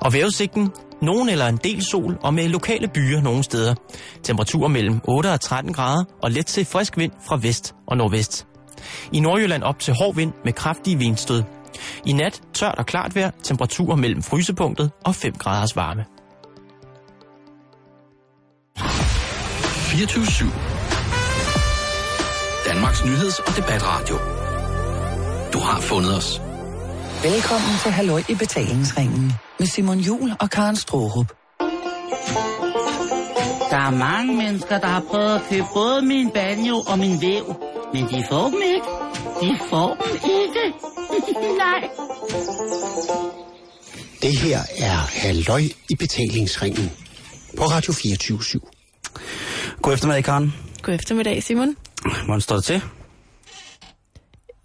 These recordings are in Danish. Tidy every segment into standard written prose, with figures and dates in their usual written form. Og vejrudsigten, nogen eller en del sol og med lokale byer nogle steder. Temperaturer mellem 8 og 13 grader og let til frisk vind fra vest og nordvest. I Nordjylland op til hård vind med kraftige vindstød. I nat tørt og klart vejr, temperaturer mellem frysepunktet og 5 graders varme. 24/7. Danmarks nyheds- og debatradio. Du har fundet os. Velkommen til Halløj i Betalingsringen med Simon Jul og Karen Straarup. Der er mange mennesker, der har prøvet at købe både min banjo og min væv, men de får dem ikke. De får dem ikke. Nej. Det her er Halløj i Betalingsringen på Radio 24/7. God eftermiddag, Karen. God eftermiddag, Simon. Hvordan står det til?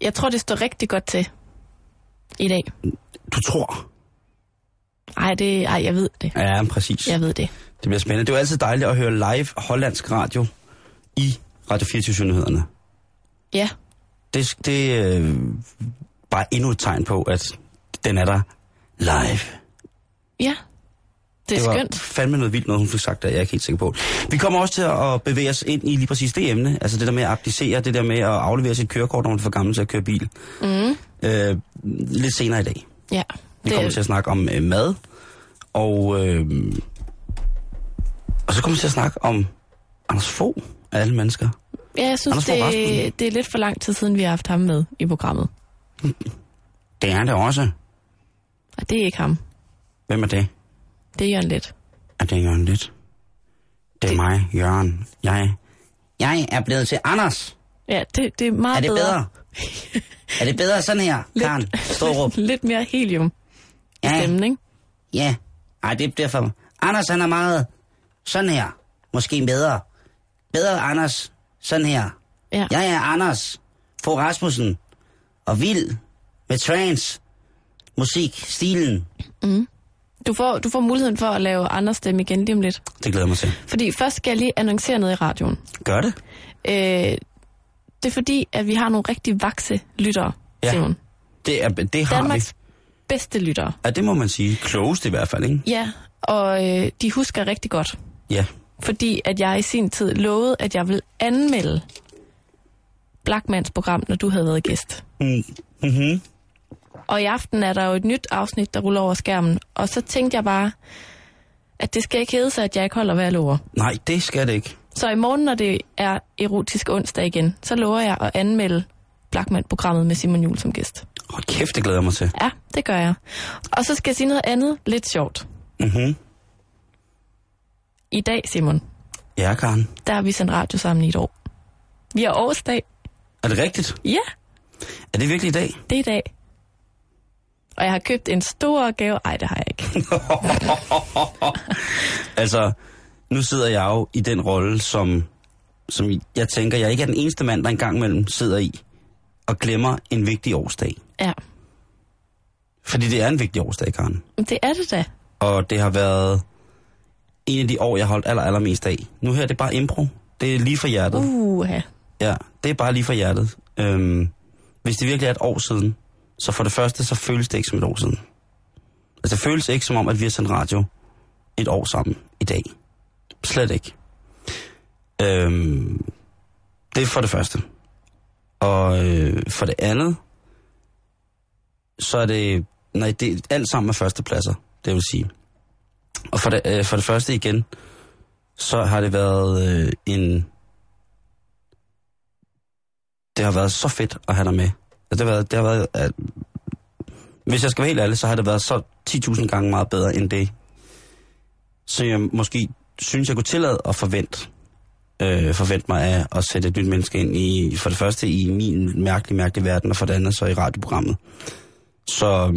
Jeg tror, det står rigtig godt til i dag. Du tror? Ej, jeg ved det. Ja, præcis. Jeg ved det. Det bliver spændende. Det er jo altid dejligt at høre live hollandsk radio i Radio 24/7-nyhederne. Ja. Det er bare endnu et tegn på, at den er der live. Ja. Det var skønt. Fandme noget vildt, noget hun fik sagt der, jeg er ikke helt sikker på. Vi kommer også til at bevæge os ind i lige præcis det emne, altså det der med at abdicere, det der med at aflevere sit kørekort, når man er for gammel til at køre bil. Mm. Lidt senere i dag. Ja. Vi kommer til at snakke om mad, og så kommer vi til at snakke om Anders Fogh af alle mennesker. Ja, jeg synes, det er lidt for lang tid siden, vi har haft ham med i programmet. Det er det også. Og det er ikke ham. Hvem er det? Det er Jørgen Leth. Er det Jørgen Leth? Det er mig, Jørgen. Jeg er blevet til Anders. Ja, det er meget bedre. Er det bedre? Er det bedre sådan her, Karen Straarup? Lidt mere helium i stemmen, ikke? Ja. Ej, det bliver for... Anders, han er meget sådan her. Måske bedre. Bedre Anders sådan her. Ja. Jeg er Anders Fogh Rasmussen og vild med trance, musik, stilen. Mhm. Du får muligheden for at lave Anders stemme igen lige om lidt. Det glæder mig til. Fordi først skal jeg lige annoncere noget i radioen. Gør det. Det er fordi, at vi har nogle rigtig vakse lyttere, Simon. Det har Danmarks bedste lyttere. Ja, det må man sige. Klogest i hvert fald, ikke? Ja, og de husker rigtig godt. Ja. Fordi at jeg i sin tid lovede, at jeg ville anmelde Blackmans program, når du havde været gæst. Mhm. Og i aften er der jo et nyt afsnit, der ruller over skærmen. Og så tænkte jeg bare, at det skal ikke hedde sig, at jeg ikke holder, hvad jeg lover. Nej, det skal det ikke. Så i morgen, når det er erotisk onsdag igen, så lover jeg at anmelde Blackman-programmet med Simon Jul som gæst. Åh, kæft, det glæder mig til. Ja, det gør jeg. Og så skal jeg sige noget andet lidt sjovt. Mhm. I dag, Simon. Ja, Karen. Der har vi sendt radio sammen i et år. Vi har årsdag. Er det rigtigt? Ja. Er det virkelig i dag? Det er i dag. Og jeg har købt en stor gave. Ej, det har jeg ikke. Altså, nu sidder jeg jo i den rolle, som jeg tænker, jeg ikke er den eneste mand, der engang mellem sidder i og glemmer en vigtig årsdag. Ja. Fordi det er en vigtig årsdag, Karen. Det er det da. Og det har været en af de år, jeg har holdt allermest af. Nu her, det er bare impro. Det er lige for hjertet. Uha. Ja, det er bare lige for hjertet. Hvis det virkelig er et år siden, så for det første, så føles det ikke som et år siden. Altså, det føles ikke som om, at vi har sendt radio et år sammen i dag. Slet ikke. Det er for det første. Og for det andet, så er det... Nej, det er alt sammen med førstepladser, det vil sige. Og for det første igen, så har det været en... Det har været så fedt at have dig med. Det har været at hvis jeg skal være helt ærlig, så har det været så 10.000 gange meget bedre end det, så jeg måske synes, jeg kunne tillade at forvente mig af at sætte et nyt menneske ind i, for det første i min mærkelige verden, og for det andet så i radioprogrammet. Så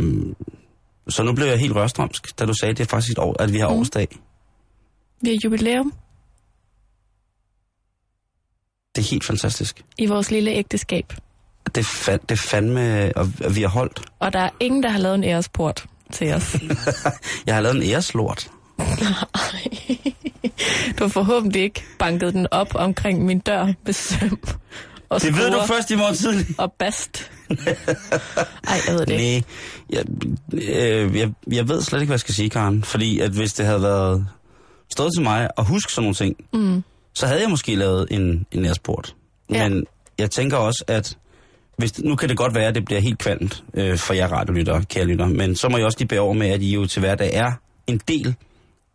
nu blev jeg helt rørstrømsk, da du sagde, at det er faktisk et år, at vi har årsdag. Vi har jubilæum. Det er helt fantastisk. I vores lille ægteskab. Det fandme, og vi har holdt. Og der er ingen, der har lavet en æresport til os. Jeg har lavet en æreslort. Nej. Du har forhåbentlig ikke banket den op omkring min dør med søm. Og det ved du først i morgen tidlig. Og bast. Ej, jeg ved det ikke. Nej, jeg ved slet ikke, hvad jeg skal sige, Karen. Fordi at hvis det havde været stået til mig at huske sådan nogle ting, så havde jeg måske lavet en nærsport. Ja. Men jeg tænker også, at hvis, nu kan det godt være, at det bliver helt kvalmt for jer radiolyttere, kære lyttere. Men så må jeg også lige bære over med, at I jo til hverdag er en del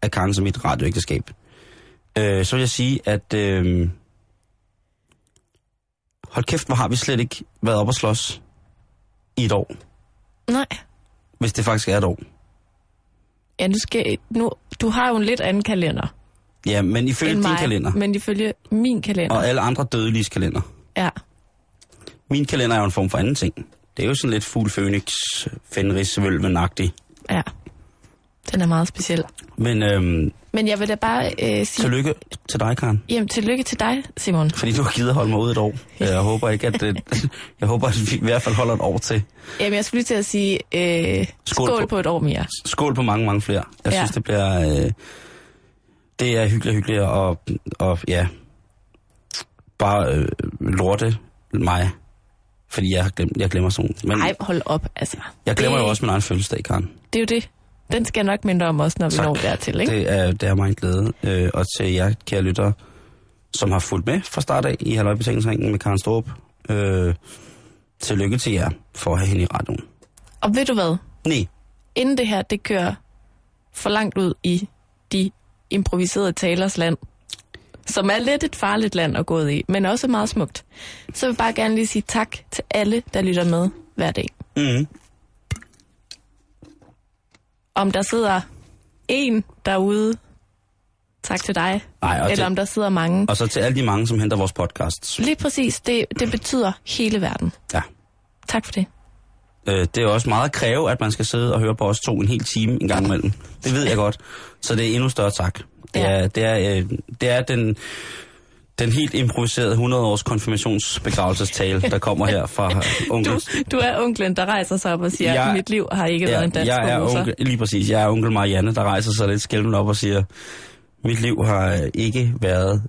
af Karens og mit radioægteskab. Så vil jeg sige, at hold kæft, hvor har vi slet ikke været op og slås i et år. Nej. Hvis det faktisk er et år. Ja, du har jo en lidt anden kalender. Ja, men ifølge din kalender. Men ifølge min kalender. Og alle andre dødeliges kalender. Ja. Min kalender er jo en form for anden ting. Det er jo sådan lidt fugl, fønix, fenris-vølven-agtig. Ja. Den er meget speciel. Men jeg vil da bare sige... Tillykke til dig, Karen. Jamen, tillykke til dig, Simon. Fordi du har givet at holde mig ud et år. Jeg håber ikke, at det... Jeg håber, at vi i hvert fald holder et år til. Jamen, jeg skulle lige til at sige... Skål på et år mere. Skål på mange, mange flere. Jeg synes, det bliver... det er hyggeligt og ja... Bare lorte mig. Fordi jeg glemmer sådan. Nej, hold op, altså. Jeg glemmer jo også min egen fødselsdag, Karen. Det er jo det. Den skal nok mindre om os, når vi når dertil, ikke? Det er mig en glæde. Og til jer, kære lyttere, som har fulgt med fra start af i Halløj i Betalingsringen med Karen Straarup. Tillykke til jer for at have hende i radioen. Og ved du hvad? Nej. Inden det her, det kører for langt ud i de improviserede talers land, som er lidt et farligt land at gå ud i, men også meget smukt, så vil jeg bare gerne lige sige tak til alle, der lytter med hver dag. Mhm. Om der sidder en derude, tak til dig, om der sidder mange. Og så til alle de mange, som henter vores podcasts. Lige præcis, det betyder hele verden. Ja. Tak for det. Det er også meget at kræve, at man skal sidde og høre på os to en hel time en gang imellem. Det ved jeg godt, så det er endnu større tak. Det er den helt improviserede 100 års konfirmationsbegravelsestale, der kommer her fra onklen. Du er onklen, der rejser sig op og siger, mit liv har ikke været en dansk formuser. Lige præcis, jeg er onkel Marianne, der rejser sig lidt skælden op og siger, mit liv har ikke været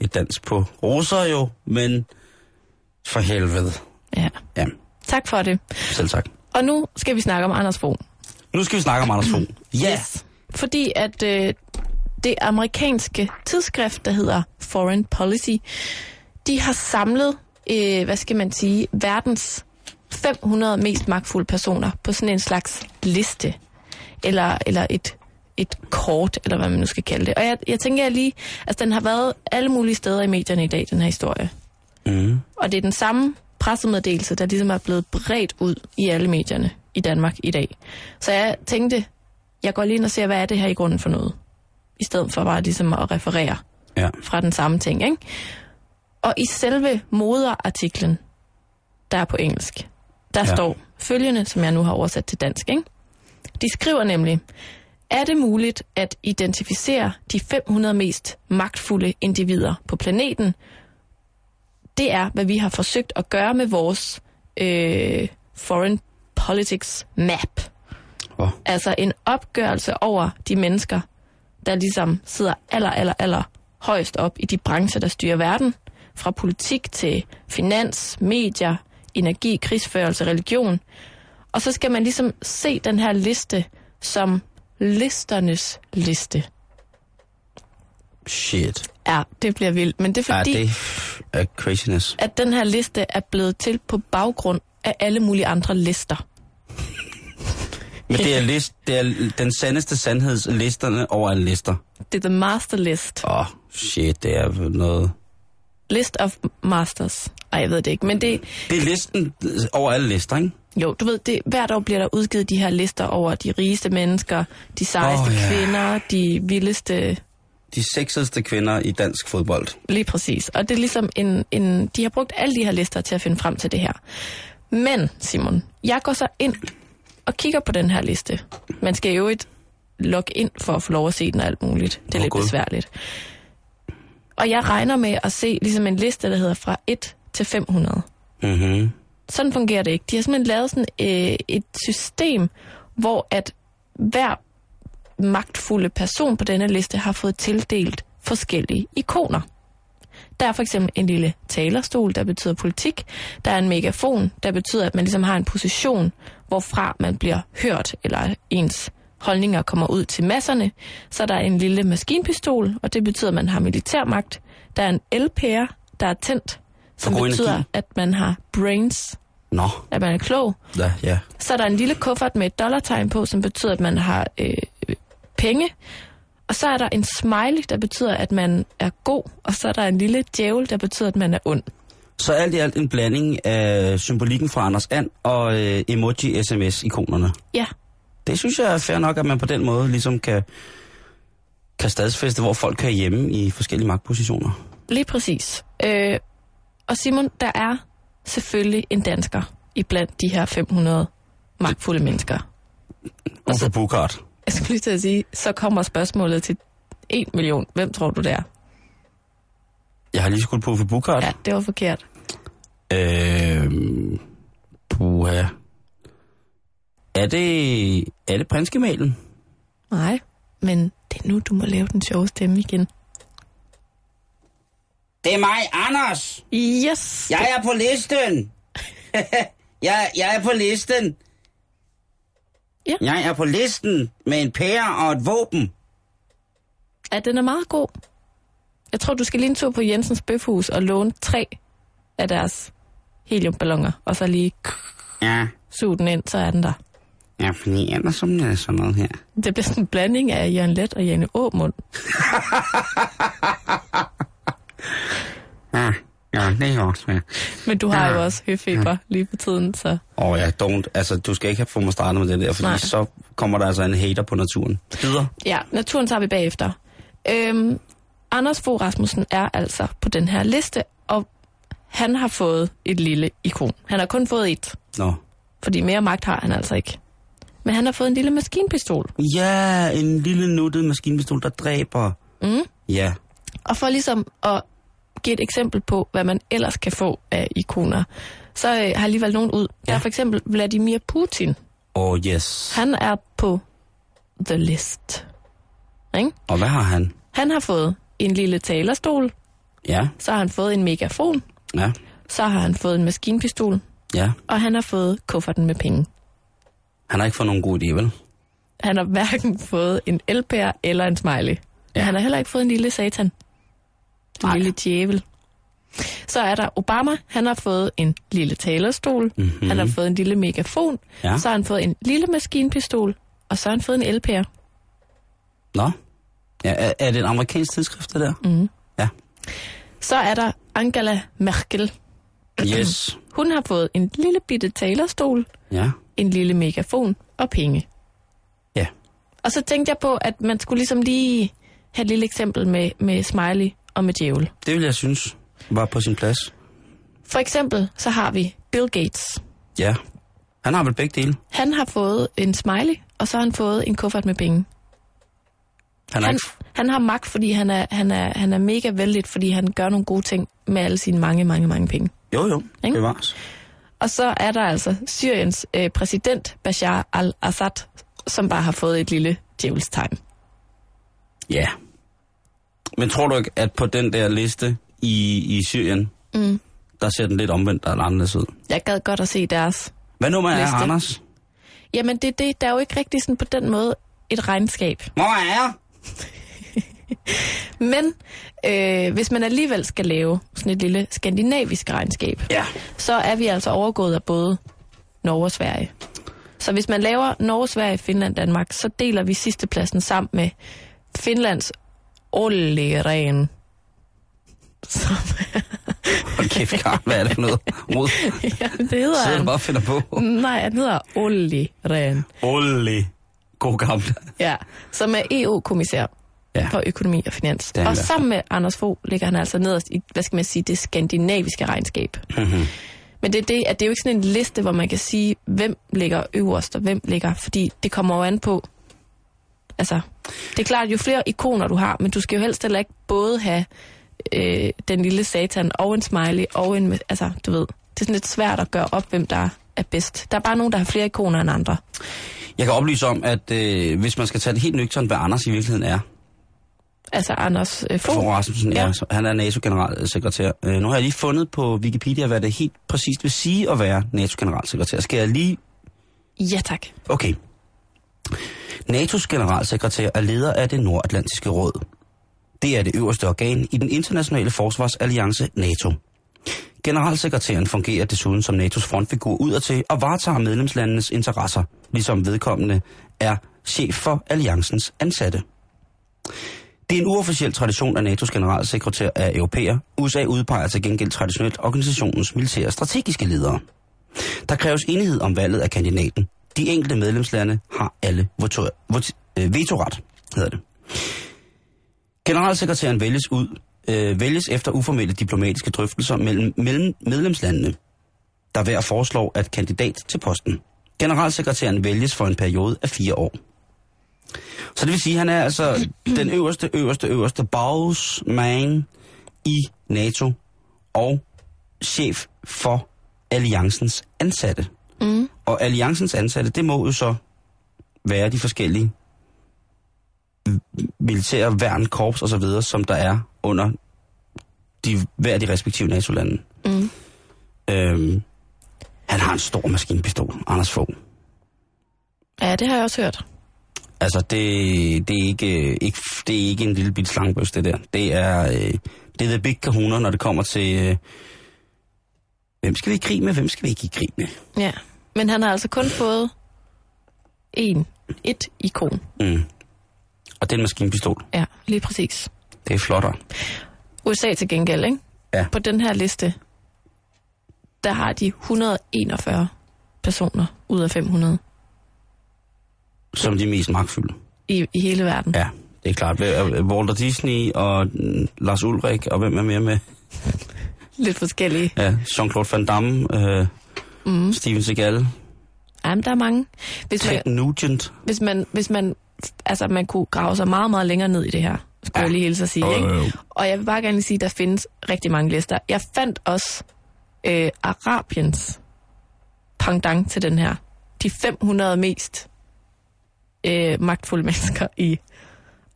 et dans på roser jo, men for helvede. Ja. Tak for det. Selv tak. Og nu skal vi snakke om Anders Fogh. Ja. Yes. Fordi at... det amerikanske tidsskrift, der hedder Foreign Policy, de har samlet, verdens 500 mest magtfulde personer på sådan en slags liste, eller et kort, eller hvad man nu skal kalde det. Og jeg tænker lige, altså den har været alle mulige steder i medierne i dag, den her historie. Mm. Og det er den samme pressemeddelelse, der ligesom er blevet bredt ud i alle medierne i Danmark i dag. Så jeg tænkte, jeg går lige ind og ser, hvad er det her i grunden for noget? I stedet for bare ligesom at referere fra den samme ting, ikke? Og i selve moderartiklen, der er på engelsk, der står følgende, som jeg nu har oversat til dansk, ikke? De skriver nemlig, er det muligt at identificere de 500 mest magtfulde individer på planeten? Det er, hvad vi har forsøgt at gøre med vores Foreign Politics Map. Oh. Altså en opgørelse over de mennesker, der ligesom sidder aller højst op i de brancher, der styrer verden. Fra politik til finans, medier, energi, krigsførelse, religion. Og så skal man ligesom se den her liste som listernes liste. Shit. Ja, det bliver vildt. Men det er fordi, det er craziness, at den her liste er blevet til på baggrund af alle mulige andre lister. Men det er, det er den sandeste sandhedslisterne over alle lister. Det er the master list. Shit, det er noget... List of masters. Ej, jeg ved det ikke, men det... Det er listen over alle lister, ikke? Jo, du ved, hvert år bliver der udgivet de her lister over de rigeste mennesker, de sejeste kvinder, de vildeste... De sexeste kvinder i dansk fodbold. Lige præcis. Og det er ligesom en... De har brugt alle de her lister til at finde frem til det her. Men, Simon, jeg går så ind... og kigger på den her liste. Man skal jo ikke logge ind for at få lov at se den og alt muligt. Det er lidt besværligt. Og jeg regner med at se ligesom en liste, der hedder fra 1 til 500. Mm-hmm. Sådan fungerer det ikke. De har simpelthen lavet sådan et system, hvor at hver magtfulde person på denne liste har fået tildelt forskellige ikoner. Der er for eksempel en lille talerstol, der betyder politik. Der er en megafon, der betyder, at man ligesom har en position, hvorfra man bliver hørt, eller ens holdninger kommer ud til masserne. Så der er en lille maskinpistol, og det betyder, at man har militærmagt. Der er en elpære, der er tændt, som betyder, at man har brains. No. At man er klog. Ja, ja. Så er der en lille kuffert med et dollartegn på, som betyder, at man har penge. Og så er der en smiley, der betyder, at man er god. Og så er der en lille djævel, der betyder, at man er ond. Så alt i alt en blanding af symbolikken fra Anders And og emoji-sms-ikonerne. Ja. Det synes jeg er fair nok, at man på den måde ligesom kan stadsfeste, hvor folk kan hjemme i forskellige magtpositioner. Lige præcis. Og Simon, der er selvfølgelig en dansker iblandt de her 500 magtfulde mennesker. Og så Bukart. Jeg skulle lige til at sige, så kommer spørgsmålet til 1 million. Hvem tror du, det er? Jeg har lige skudt på for Bukart. Ja, det var forkert. Puha. Er det prinskemalen? Nej, men det er nu, du må lave den sjove stemme igen. Det er mig, Anders! Yes! Jeg er på listen! jeg er på listen! Ja. Jeg er på listen med en pære og et våben. Ja, den er meget god. Jeg tror, du skal lige en tur på Jensens Bøfhus og låne 3 af deres heliumballoner, og så lige suge den ind, så er den der. Ja, fordi ellers er sådan noget her. Det bliver sådan en blanding af Jørgen Leth og Janne Aamund. Ja, det er også svært. Men du har jo også høfeber lige på tiden, så... du skal ikke have fået mig startet med det der, fordi så kommer der altså en hater på naturen. Videre. Ja, naturen tager vi bagefter. Anders Fogh Rasmussen er altså på den her liste, og han har fået et lille ikon. Han har kun fået 1. Nå. Fordi mere magt har han altså ikke. Men han har fået en lille maskinpistol. Ja, en lille nuttet maskinpistol, der dræber. Mm. Ja. Og for ligesom at give et eksempel på, hvad man ellers kan få af ikoner, så har jeg lige valgt nogen ud. Ja. Der er for eksempel Vladimir Putin. Yes. Han er på the list. Ikke? Og hvad har han? Han har fået en lille talerstol. Ja. Så har han fået en megafon. Ja. Så har han fået en maskinpistol. Ja. Og han har fået kufferten med penge. Han har ikke fået nogen god idé, vel? Han har hverken fået en elpære eller en smiley. Ja. Han har heller ikke fået en lille satan. En lille djævel. Så er der Obama. Han har fået en lille talerstol. Mm-hmm. Han har fået en lille megafon. Ja. Så har han fået en lille maskinpistol. Og så har han fået en elpære. Nå. Ja, er det en amerikansk tidsskrift, det der? Mm-hmm. Ja. Så er der Angela Merkel. Yes. Hun har fået en lille bitte talerstol. Ja. En lille megafon og penge. Ja. Og så tænkte jeg på, at man skulle ligesom lige have et lille eksempel med smiley og med djævel. Det vil jeg synes var på sin plads. For eksempel så har vi Bill Gates. Ja, han har vel begge dele. Han har fået en smiley, og så har han fået en kuffert med penge. Han har magt, fordi han er mega vældigt, fordi han gør nogle gode ting med alle sine mange, mange, mange penge. Jo, ikke? Det var os. Og så er der altså Syriens præsident, Bashar al-Assad, som bare har fået et lille djævelstegn. Ja. Men tror du ikke, at på den der liste i Syrien, der ser den lidt omvendt eller anderledes ud? Jeg gad godt at se deres. Hvad nummer er liste? Anders? Jamen, det der er jo ikke rigtig sådan på den måde et regnskab. Hvor er jeg? Men hvis man alligevel skal lave sådan et lille skandinavisk regnskab, så er vi altså overgået af både Norge og Sverige. Så hvis man laver Norge, Sverige, Finland, Danmark, så deler vi sidstepladsen sammen med Finlands Olleran. Hold kæft, Karen, hvad er det for noget? Ja, det hedder han. Så du bare finder på. Nej, han hedder Olleran. Olli. God gammel. Ja, som er EU-kommissær for økonomi og finans. Og sammen med Anders Fogh ligger han altså nederst i, hvad skal man sige, det skandinaviske regnskab. Mm-hmm. Men det er jo ikke sådan en liste, hvor man kan sige, hvem ligger øverst og hvem ligger, fordi det kommer jo an på. Altså, det er klart, jo flere ikoner du har, men du skal jo helst heller ikke både have den lille satan og en smiley og en... Altså, du ved, det er sådan lidt svært at gøre op, hvem der er bedst. Der er bare nogen, der har flere ikoner end andre. Jeg kan oplyse om, at hvis man skal tage det helt nøgternt, hvad Anders i virkeligheden er, Altså Anders Fogh Rasmussen, ja. Han er NATO-generalsekretær. Nu har jeg lige fundet på Wikipedia, hvad det helt præcist vil sige at være NATO-generalsekretær. Skal jeg lige... Ja, tak. Okay. NATO's generalsekretær er leder af det Nordatlantiske Råd. Det er det øverste organ i den internationale forsvarsalliance NATO. Generalsekretæren fungerer desuden som NATO's frontfigur udadtil og varetager medlemslandenes interesser, ligesom vedkommende er chef for alliancens ansatte. Det er en uofficiel tradition, at NATO's generalsekretær er europæer. USA udpeger til gengæld traditionelt organisationens militære strategiske ledere. Der kræves enighed om valget af kandidaten. De enkelte medlemslande har alle vetoret, hedder det. Generalsekretæren vælges efter uformelle diplomatiske drøftelser mellem medlemslandene, der hver foreslår at kandidat til posten. Generalsekretæren vælges for en periode af 4 år. Så det vil sige, at han er altså den øverste bossman i NATO og chef for alliancens ansatte. Mm. Og alliancens ansatte, det må jo så være de forskellige militære værn, korps og så videre, som der er under de respektive NATO-lande. Mm. Han har en stor maskinpistol, Anders Fogh. Ja, det har jeg også hørt. Altså, det er ikke en lille bit slangebøs, det der. Det er the big kahuna, når det kommer til... Hvem skal vi i krig med? Hvem skal vi ikke i krig med? Ja, men han har altså kun fået et ikon. Mm. Og det er en maskinpistol. Ja, lige præcis. Det er flottere. USA til gengæld, ikke? Ja. På den her liste, der har de 141 personer ud af 500. Som de mest magtfulde. I hele verden. Ja, det er klart. Walt Disney og Lars Ulrich, og hvem er mere med? Lidt forskellige. Ja, Jean-Claude Van Damme, Steven Seagal. Jamen, der er mange. Ted Nugent. Hvis man man kunne grave sig meget, meget længere ned i det her, skulle jeg lige hilse at sige. Ikke? Og jeg vil bare gerne sige, at der findes rigtig mange lister. Jeg fandt også Arabiens pendant til den her. De 500 mest magtfulde mennesker i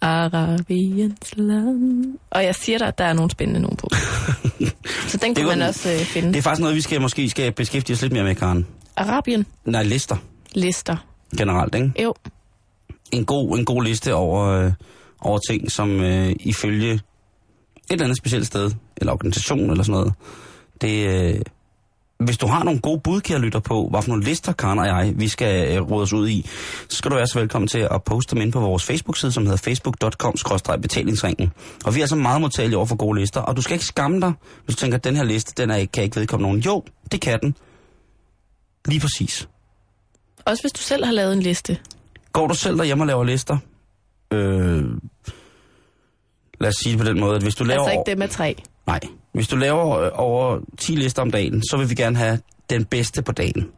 Arabiens land. Og jeg siger dig, at der er nogle spændende nogen på. Så den kan man også finde. Det er faktisk noget, vi måske skal beskæftige os lidt mere med, Karen. Arabien? Nej, lister. Lister. Generelt, ikke? Jo. En god liste over ting, som ifølge et eller andet specielt sted, eller organisation eller sådan noget. Det, hvis du har nogle gode bud, kære lytter, på, hvad for nogle lister, Karen og jeg, vi skal råde os ud i, så skal du være så velkommen til at poste dem ind på vores Facebook-side, som hedder facebook.com/betalingsringen. Og vi er så meget modtagelige over for gode lister, og du skal ikke skamme dig, hvis du tænker, at den her liste, den kan ikke vedkomme nogen. Jo, det kan den. Lige præcis. Også hvis du selv har lavet en liste. Går du selv derhjemme og laver lister? Lad os sige det på den måde, at hvis du laver... Altså ikke det med 3. Nej. Hvis du laver over 10 lister om dagen, så vil vi gerne have den bedste på dagen.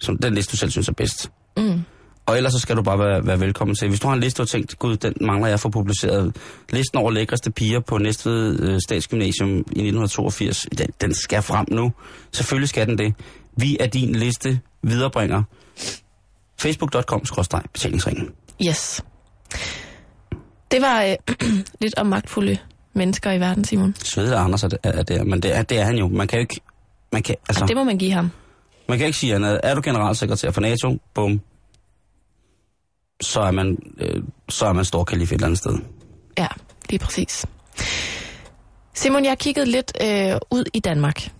Som den liste, du selv synes er bedst. Mm. Og ellers så skal du bare være velkommen til. Hvis du har en liste, og tænkt, gud, den mangler jeg at få publiceret. Listen over lækreste piger på Næstved Statsgymnasium i 1982, den skal frem nu. Selvfølgelig skal den det. Vi er din liste viderebringer. Facebook.com/betalingsringen. Yes. Det var lidt om magtfulde mennesker i verden, Simon. Svede Anders er der, men det er han jo. Man kan jo ikke... Altså, det må man give ham. Man kan ikke sige andet. Er du generalsekretær for NATO? Bum. Så er man, storkalif et eller andet sted. Ja, lige præcis. Simon, jeg har kigget lidt ud i Danmark.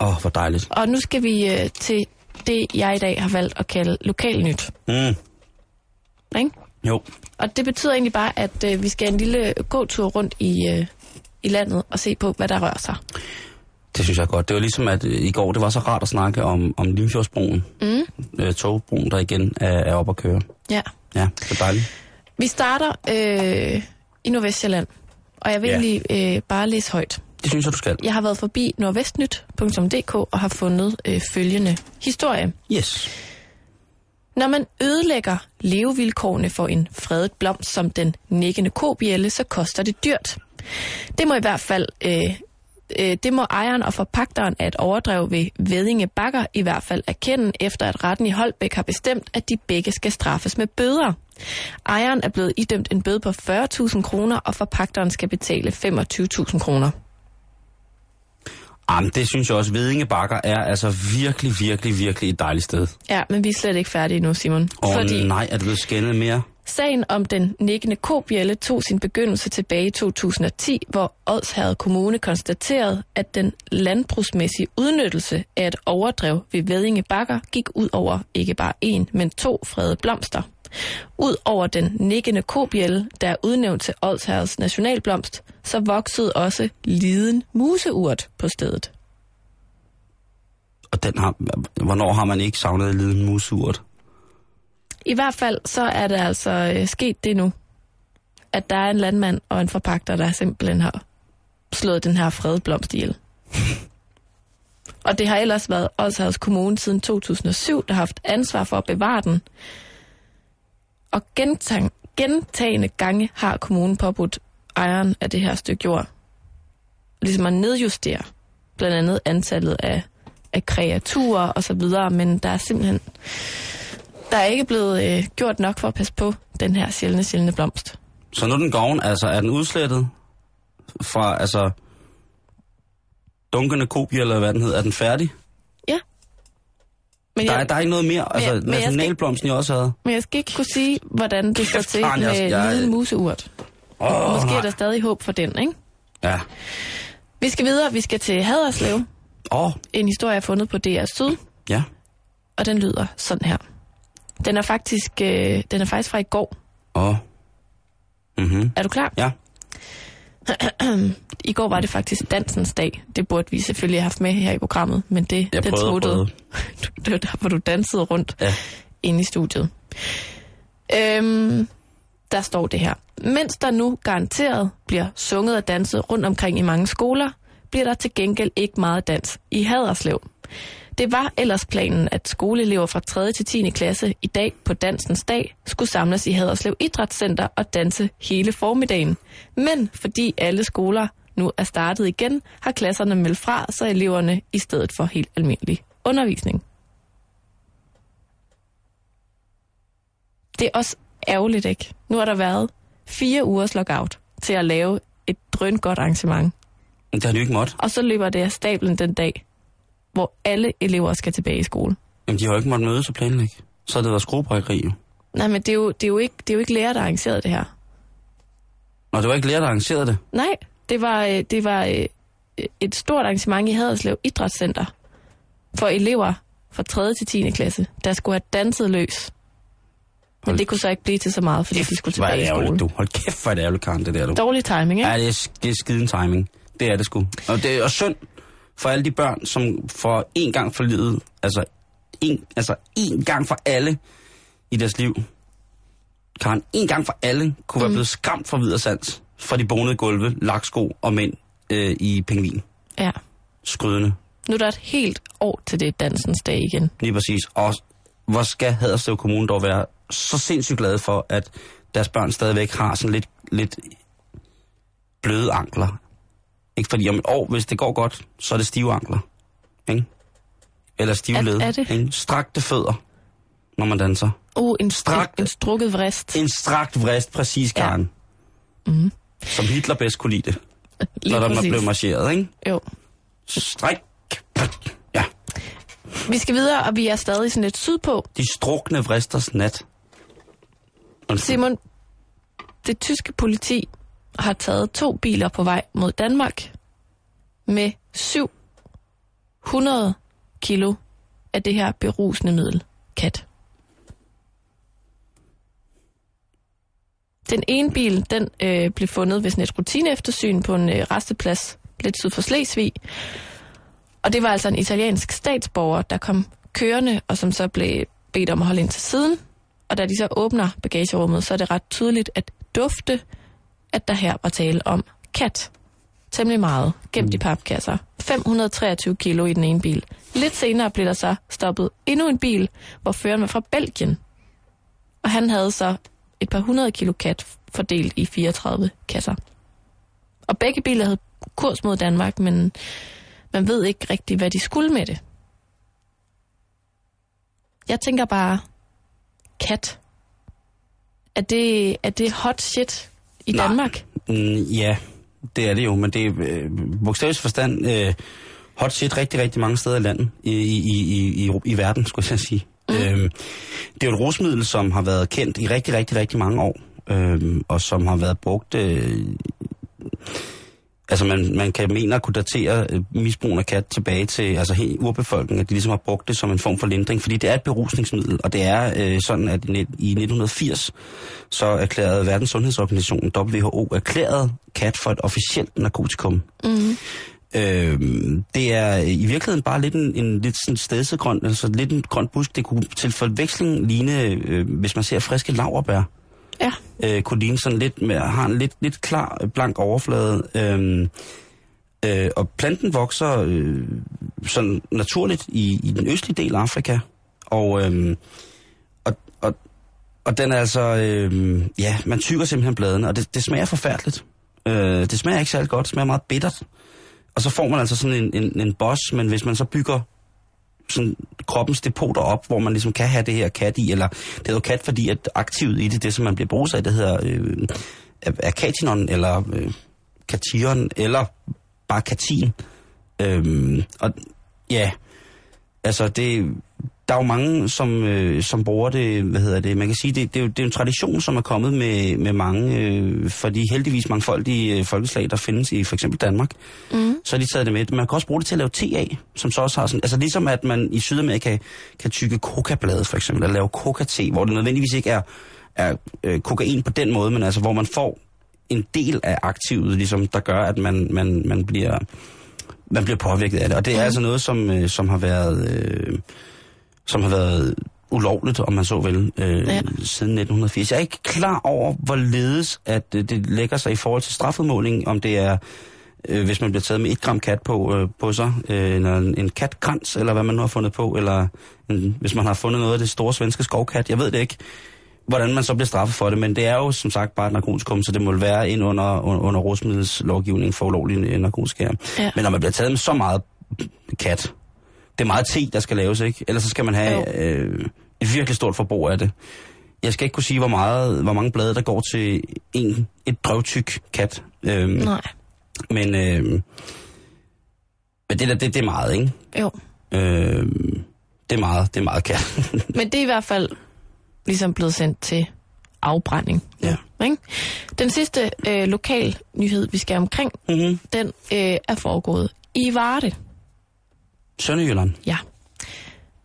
Åh, hvor dejligt. Og nu skal vi til... det, jeg i dag har valgt at kalde lokalnyt. Mm. Ikke? Jo. Og det betyder egentlig bare, at vi skal en lille gåtur rundt i landet og se på, hvad der rører sig. Det synes jeg godt. Det var ligesom, at i går det var så rart at snakke om Limfjordsbroen. Mm. Togbroen, der igen er oppe at køre. Ja. Ja, det er dejligt. Vi starter i Nordvestjylland, og jeg vil egentlig bare læse højt. Det synes jeg, du skal. Jeg har været forbi nordvestnyt.dk og har fundet følgende historie. Yes. Når man ødelægger levevilkårene for en fredet blomst som den nikkende kobjælle, så koster det dyrt. Det må i hvert fald ejeren og forpagteren af et overdrev ved Veddinge Bakker i hvert fald erkende, efter at retten i Holbæk har bestemt, at de begge skal straffes med bøder. Ejeren er blevet idømt en bøde på 40.000 kroner, og forpagteren skal betale 25.000 kroner. Jamen, det synes jeg også. Vedinge Bakker er altså virkelig, virkelig, virkelig et dejligt sted. Ja, men vi er slet ikke færdige nu, Simon. Nej, er det blevet skændet mere? Sagen om den nikkende kobjælle tog sin begyndelse tilbage i 2010, hvor Odsherred Kommune konstaterede, at den landbrugsmæssige udnyttelse af et overdrev ved Vedinge Bakker gik ud over ikke bare én, men 2 fredede blomster. Ud over den nikkende kobjælle, der er udnævnt til Odsherreds nationalblomst, så voksede også liden museurt på stedet. Og hvornår har man ikke savnet liden museurt? I hvert fald så er det altså sket det nu, at der er en landmand og en forpagter, der simpelthen har slået den her fredede blomst ihjel. Og det har ellers været Odsherreds Kommune siden 2007, der har haft ansvar for at bevare den. Og gentagende gange har kommunen påbudt ejeren af det her stykke jord ligesom at nedjustere blandt andet antallet af kreaturer og så videre, men der er simpelthen ikke blevet gjort nok for at passe på den her sjældne blomst. Så nu den gården, altså er den udslettet fra altså dunkende kobjæl eller hvad den hedder, er den færdig? Ja. Men der er ikke noget mere, altså nationalblomsten jeg også havde. Men jeg skal ikke kunne sige, hvordan det står til med lille museurt. Måske er der stadig håb for den, ikke? Ja. Vi skal videre, vi skal til Haderslev. En historie, jeg har fundet på DR Syd. Ja. Og den lyder sådan her. Den er faktisk, fra i går. Mm-hmm. Er du klar? Ja. I går var det faktisk dansens dag. Det burde vi selvfølgelig have haft med her i programmet, men det smuttede. Det var der, hvor du dansede rundt inde i studiet. Der står det her. Mens der nu garanteret bliver sunget og danset rundt omkring i mange skoler, bliver der til gengæld ikke meget dans i Haderslev. Det var ellers planen, at skoleelever fra 3. til 10. klasse i dag på dansens dag skulle samles i Haderslev Idrætscenter og danse hele formiddagen. Men fordi alle skoler nu er startet igen, har klasserne meldt fra, så eleverne i stedet for helt almindelig undervisning. Det er også ærgerligt, ikke? Nu har der været 4 ugers lockout til at lave et drøngodt arrangement. Det har de ikke måttet. Og så løber det af stablen den dag, hvor alle elever skal tilbage i skole. Jamen, de har jo ikke måttet mødes og planlægge. Så er det der skruebrækkeri jo. Nej, men det er jo ikke lærer, der arrangerede det her. Nå, det var ikke lærer, der arrangerede det? Nej, det var et stort arrangement i Haderslev Idrætscenter for elever fra 3. til 10. klasse, der skulle have danset løs. Men det kunne så ikke blive til så meget, fordi de skulle tilbage i skole. Hold kæft, hvor er det ærgerligt, Karen, det der, du. Dårlig timing, ikke? Ja, det er skiden timing. Det er det sgu. Og det er synd for alle de børn, som for én gang for livet, altså én gang for alle i deres liv, Karen, én gang for alle kunne være blevet skræmt fra videresands fra de bonede gulve, laksko og mænd i pingvin. Ja. Skrydende. Nu er der et helt år til det dansens dag igen. Lige præcis. Og hvor skal Haderslev Kommune dog være så sindssygt glade for, at deres børn stadigvæk har sådan lidt bløde ankler. Ikke fordi om et år, hvis det går godt, så er det stive ankler. Ikke? Eller stive led. Ikke? Strakte fødder, når man danser. En strukket vrist. En strakt vrist, præcis, Karen. Ja. Mm-hmm. Som Hitler bedst kunne lide det. Lige når man blev marcheret, ikke? Jo. Stræk. Ja. Vi skal videre, og vi er stadig sådan lidt sydpå. De strukne vristers nat. Simon, det tyske politi har taget 2 biler på vej mod Danmark med 700 kilo af det her berusende middel, kat. Den ene bil, den blev fundet ved sådan et rutineeftersyn på en resteplads lidt syd for Slesvig. Og det var altså en italiensk statsborger, der kom kørende, og som så blev bedt om at holde ind til siden. Og da de så åbner bagagerummet, så er det ret tydeligt at dufte, at der her var tale om kat. Temmelig meget. Gemt i papkasser. 523 kilo i den ene bil. Lidt senere blev der så stoppet endnu en bil, hvor føreren var fra Belgien. Og han havde så et par 100 kilo kat fordelt i 34 kasser. Og begge biler havde kurs mod Danmark, men man ved ikke rigtigt, hvad de skulle med det. Jeg tænker bare, kat Er det hot shit i Danmark? Ja, det er det jo, men det er bogstaveligt forstand hot shit rigtig, rigtig mange steder i landet, i verden, skulle jeg sige. Det er jo et rusmiddel, som har været kendt i rigtig, rigtig, rigtig mange år, og som har været brugt... Altså man kan mene at kunne datere misbrug af kat tilbage til altså hele urbefolkningen, at de ligesom har brugt det som en form for lindring, fordi det er et berusningsmiddel, og det er sådan, at i 1980 så erklærede Verdens Sundhedsorganisationen WHO erklærede kat for et officielt narkotikum. Mm-hmm. Det er i virkeligheden bare lidt en lidt sådan stedsegrøn, altså lidt en grøn busk. Det kunne til forveksling ligne, hvis man ser friske laurbær. Ja. Kunne ligne sådan lidt med, har en lidt klar, blank overflade. Og planten vokser sådan naturligt i den østlige del af Afrika. Og den er altså... ja, man tygger simpelthen bladene, og det smager forfærdeligt. Det smager ikke særlig godt, det smager meget bittert. Og så får man altså sådan en boss, men hvis man så bygger... sådan kroppens depoter op, hvor man ligesom kan have det her kat i, eller det er jo kat, fordi at aktivet i det som man bliver brugt af, det hedder er katinon, eller kation, eller bare katin. Og ja, altså det, der er jo mange, som bruger det, man kan sige, det er en tradition, som er kommet med mange, fordi heldigvis mange folk i folkeslag, der findes i for eksempel Danmark, så har de taget det med. Man kan også bruge det til at lave te af, som så også har sådan, altså ligesom at man i Sydamerika kan tygge coca-blade for eksempel, eller lave coca-te, hvor det nødvendigvis ikke er kokain på den måde, men altså hvor man får en del af aktivet, ligesom der gør, at man bliver påvirket af det. Og det er altså noget, som har været... som har været ulovligt, om man så vil, siden 1980. Jeg er ikke klar over, hvorledes at det lægger sig i forhold til strafudmåling, om det er, hvis man bliver taget med 1 gram kat på sig, eller en katkrans, eller hvad man nu har fundet på, eller hvis man har fundet noget af det store svenske skovkat. Jeg ved det ikke, hvordan man så bliver straffet for det, men det er jo som sagt bare et narkotikum, så det må være ind under rusmiddelslovgivningen for ulovlige narkotika. Ja. Men når man bliver taget med så meget kat... Det er meget te, der skal laves, ikke? Ellers så skal man have et virkelig stort forbrug af det. Jeg skal ikke kunne sige, hvor mange blade, der går til et drøvtyk kat. Nej. Men det er meget, ikke? Jo. Det er meget kat. Men det er i hvert fald ligesom blevet sendt til afbrænding. Ja. Ikke? Den sidste lokal nyhed, vi skal omkring, den er foregået i Varde. Sønderjylland? Ja.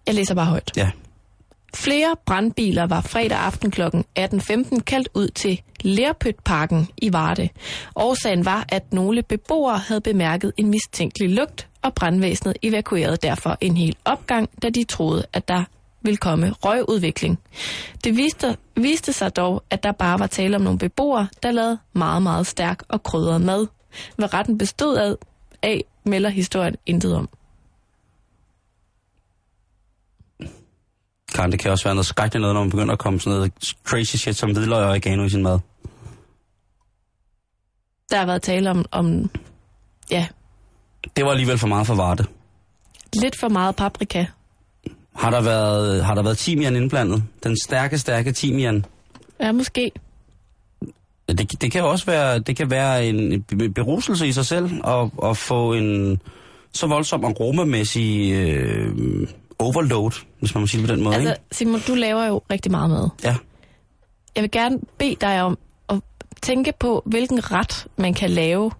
Jeg læser bare højt. Ja. Flere brandbiler var fredag aften kl. 18.15 kaldt ud til Lerpøtparken i Varde. Årsagen var, at nogle beboere havde bemærket en mistænkelig lugt, og brandvæsenet evakuerede derfor en hel opgang, da de troede, at der ville komme røgudvikling. Det viste sig dog, at der bare var tale om nogle beboere, der lavede meget, meget stærk og krydret mad. Hvad retten bestod af melder historien intet om. Karen, det kan også være noget skrækkeligt noget, når man begynder at komme sådan noget crazy shit som hvidløg og oregano i sin mad. Der har været tale om ja. Det var alligevel for meget for Varde. Lidt for meget paprika. Har der været timian indblandet? Den stærke timian? Ja, måske. Det kan også være, en beruselse i sig selv, og få en så voldsom aromamæssig... overload, hvis man må sige på den måde. Altså, Simon, du laver jo rigtig meget mad. Ja. Jeg vil gerne bede dig om at tænke på, hvilken ret man kan lave,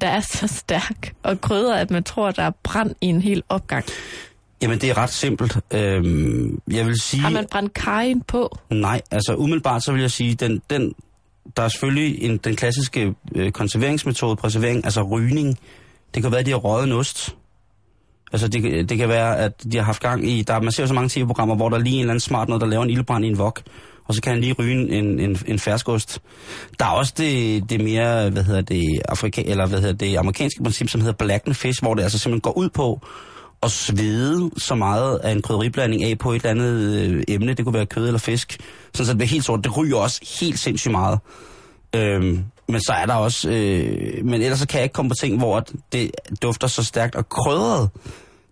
der er så stærk og krydder, at man tror, der er brand i en hel opgang. Jamen, det er ret simpelt. Jeg vil sige... Har man brændt karien på? Nej, altså umiddelbart så vil jeg sige, den der er selvfølgelig den klassiske konserveringsmetode, preservering, altså rygning. Det kan være, at de har røget en ost. Altså det kan være, at de har haft gang i... Man ser jo så mange tv-programmer, hvor der er lige en eller anden smart noget, der laver en ildebrand i en wok, og så kan han lige ryge en ferskost. Der er også det mere, amerikanske princip, som hedder blackened fish, hvor det altså simpelthen går ud på at svede så meget af en krydderiblanding af på et eller andet emne. Det kunne være kød eller fisk. Sådan så det bliver helt sort. Det ryger også helt sindssygt meget. Men så er der også... men ellers så kan jeg ikke komme på ting, hvor det dufter så stærkt og krydret.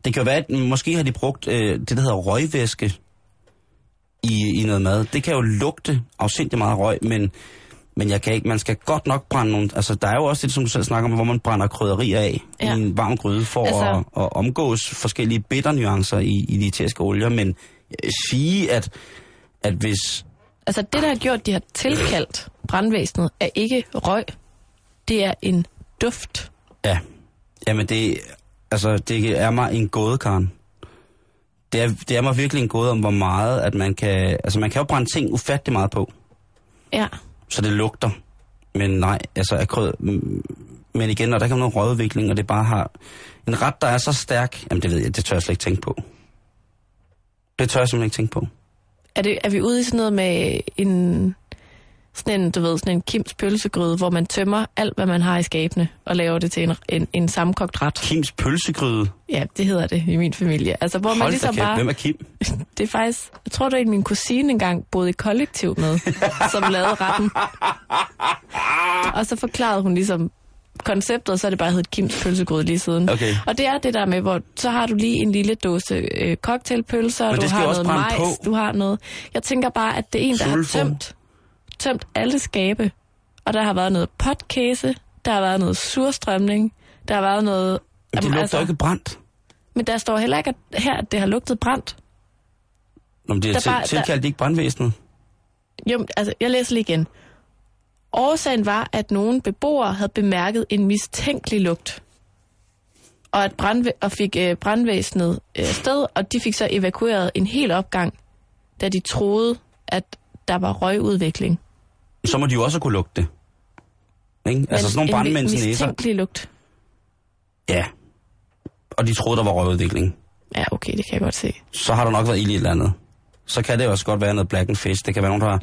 Det kan jo være, at måske har de brugt det, der hedder røgvæske. i noget mad. Det kan jo lugte afsindigt meget røg, men jeg kan ikke. Man skal godt nok brænde nogle... Altså, der er jo også det, som du selv snakker om, hvor man brænder krydderier af ja. I en varm gryde for altså... at omgås forskellige bitternuancer i de etæriske olier, men sige, at hvis... Altså, det der har gjort, de har tilkaldt brandvæsenet, er ikke røg. Det er en duft. Ja. Jamen, det er mig en gåde, Karen. Det er mig virkelig en gåde om, hvor meget, at man kan... Altså, man kan jo brænde ting ufattelig meget på. Ja. Så det lugter. Men nej, altså af krød... Men igen, når der ikke er nogen røgudvikling, og det bare har... En ret, der er så stærk... Jamen, det ved jeg, det tør jeg slet ikke tænke på. Det tør jeg simpelthen ikke tænke på. Er vi ude i sådan noget med sådan en Kims pølsegryde, hvor man tømmer alt, hvad man har i skabene, og laver det til en sammenkogt ret? Kims pølsegryde? Ja, det hedder det i min familie. Altså, hvor man ligesom bare... Hvem er Kim? Det er faktisk... Jeg tror, det er min kusine engang boede i kollektiv med, som lavede retten. Og så forklarede hun ligesom konceptet, så er det bare heddet Kims pølsegryde lige siden. Okay. Og det er det der med, hvor så har du lige en lille dåse cocktailpølser, du har noget majs, du har noget... Jeg tænker bare, at det er en, der har tømt alle skabe, og der har været noget potkæse, der har været noget surstrømning, der har været noget... Men det lugter altså, ikke brændt. Men der står heller ikke her, at det har lugtet brændt. Nå, men det er tilkaldt ikke brandvæsenet. Jo, altså, jeg læser lige igen. Årsagen var, at nogle beboere havde bemærket en mistænkelig lugt, og at brandvæsenet sted, og de fik så evakueret en hel opgang, da de troede, at der var røgudvikling. Så må de jo også kunne lugte det. Ikke? Altså sådan nogle brandmænds næser. En mistænkelig lugt. Ja. Og de troede, der var røgudvikling. Ja, okay, det kan jeg godt se. Så har der nok været ild i et eller andet. Så kan det jo også godt være noget black and fish. Det kan være nogen, der har...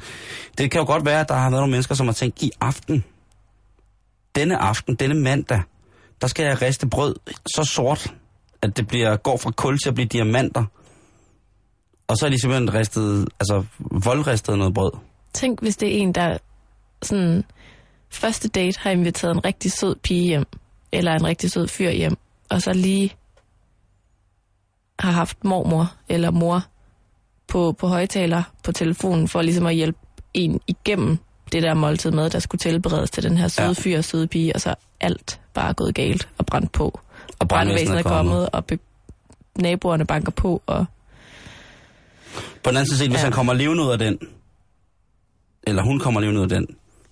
Det kan jo godt være, at der har været nogle mennesker, som har tænkt, i aften, denne mandag, der skal jeg riste brød så sort, at det går fra kul til at blive diamanter. Og så er de simpelthen voldristet noget brød. Tænk, hvis det er en, der sådan første date har inviteret en rigtig sød pige hjem, eller en rigtig sød fyr hjem, og så lige har haft mormor eller mor på højtaler på telefonen, for ligesom at hjælpe en igennem det der måltid med, der skulle tilberedes til den her søde fyr og søde pige, og så alt bare gået galt og brændt på. Og brandvæsenet er kommet, og naboerne banker på, og... På den anden side, hvis han kommer levende ud af den, eller hun kommer levende ud af den,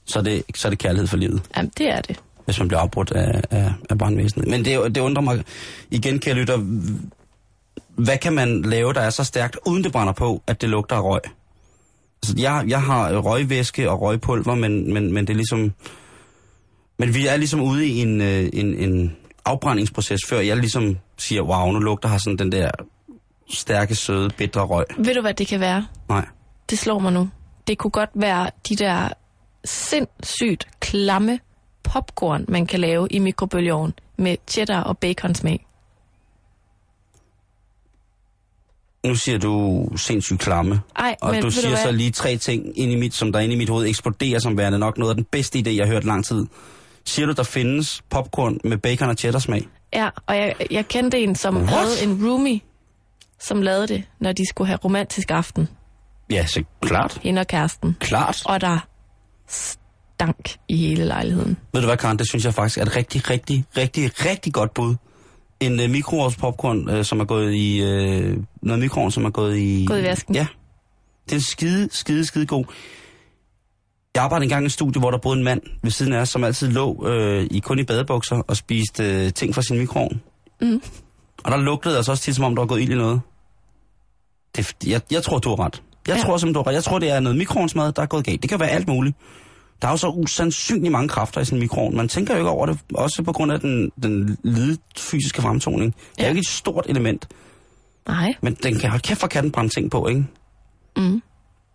så er det kærlighed for livet. Jamen, det er det. Hvis man bliver afbrudt af brandvæsenet. Men det undrer mig igen, kan jeg lytte, hvad kan man lave, der er så stærkt, uden det brænder på, at det lugter af røg? Altså, jeg har røgvæske og røgpulver, men det er ligesom... Men vi er ligesom ude i en afbrændingsproces, før jeg ligesom siger, wow, nu lugter her sådan den der... stærke, søde, bitre røg. Ved du, hvad det kan være? Nej. Det slår mig nu. Det kunne godt være de der sindssygt klamme popcorn, man kan lave i mikrobølgeovnen med cheddar og bacon smag. Nu siger du sindssygt klamme. Ej, og men, du siger så lige tre ting, som der inde i mit hoved eksploderer som værende nok noget af den bedste idé, jeg har hørt lang tid. Siger du, der findes popcorn med bacon og cheddar smag? Ja, og jeg kendte en, som havde en roomie, som lavede det, når de skulle have romantisk aften. Ja, så klart. Hende og kæresten. Klart. Og der stank i hele lejligheden. Ved du hvad, Karen? Det synes jeg faktisk er et rigtig, rigtig, rigtig, rigtig godt bud. En mikroovnspopcorn, som er gået i... noget mikroovn, som er gået i... Gået i vasken. Ja. Det er en skide god. Jeg arbejdede engang i et studie, hvor der boede en mand ved siden af os, som altid lå kun i badebukser og spiste ting fra sin mikroovn. Mhm. Og der lugtede altså også tit, som om der var gået ild i noget. Jeg tror, du har ret. Jeg tror, det er noget mikroovnsmad, der er gået galt. Det kan være alt muligt. Der er jo så usandsynligt mange kræfter i sådan en mikroovn. Man tænker jo ikke over det, også på grund af den lille fysiske fremtoning. Det er jo ikke et stort element. Nej. Men den kan kæft for katten brænde ting på, ikke? Mm.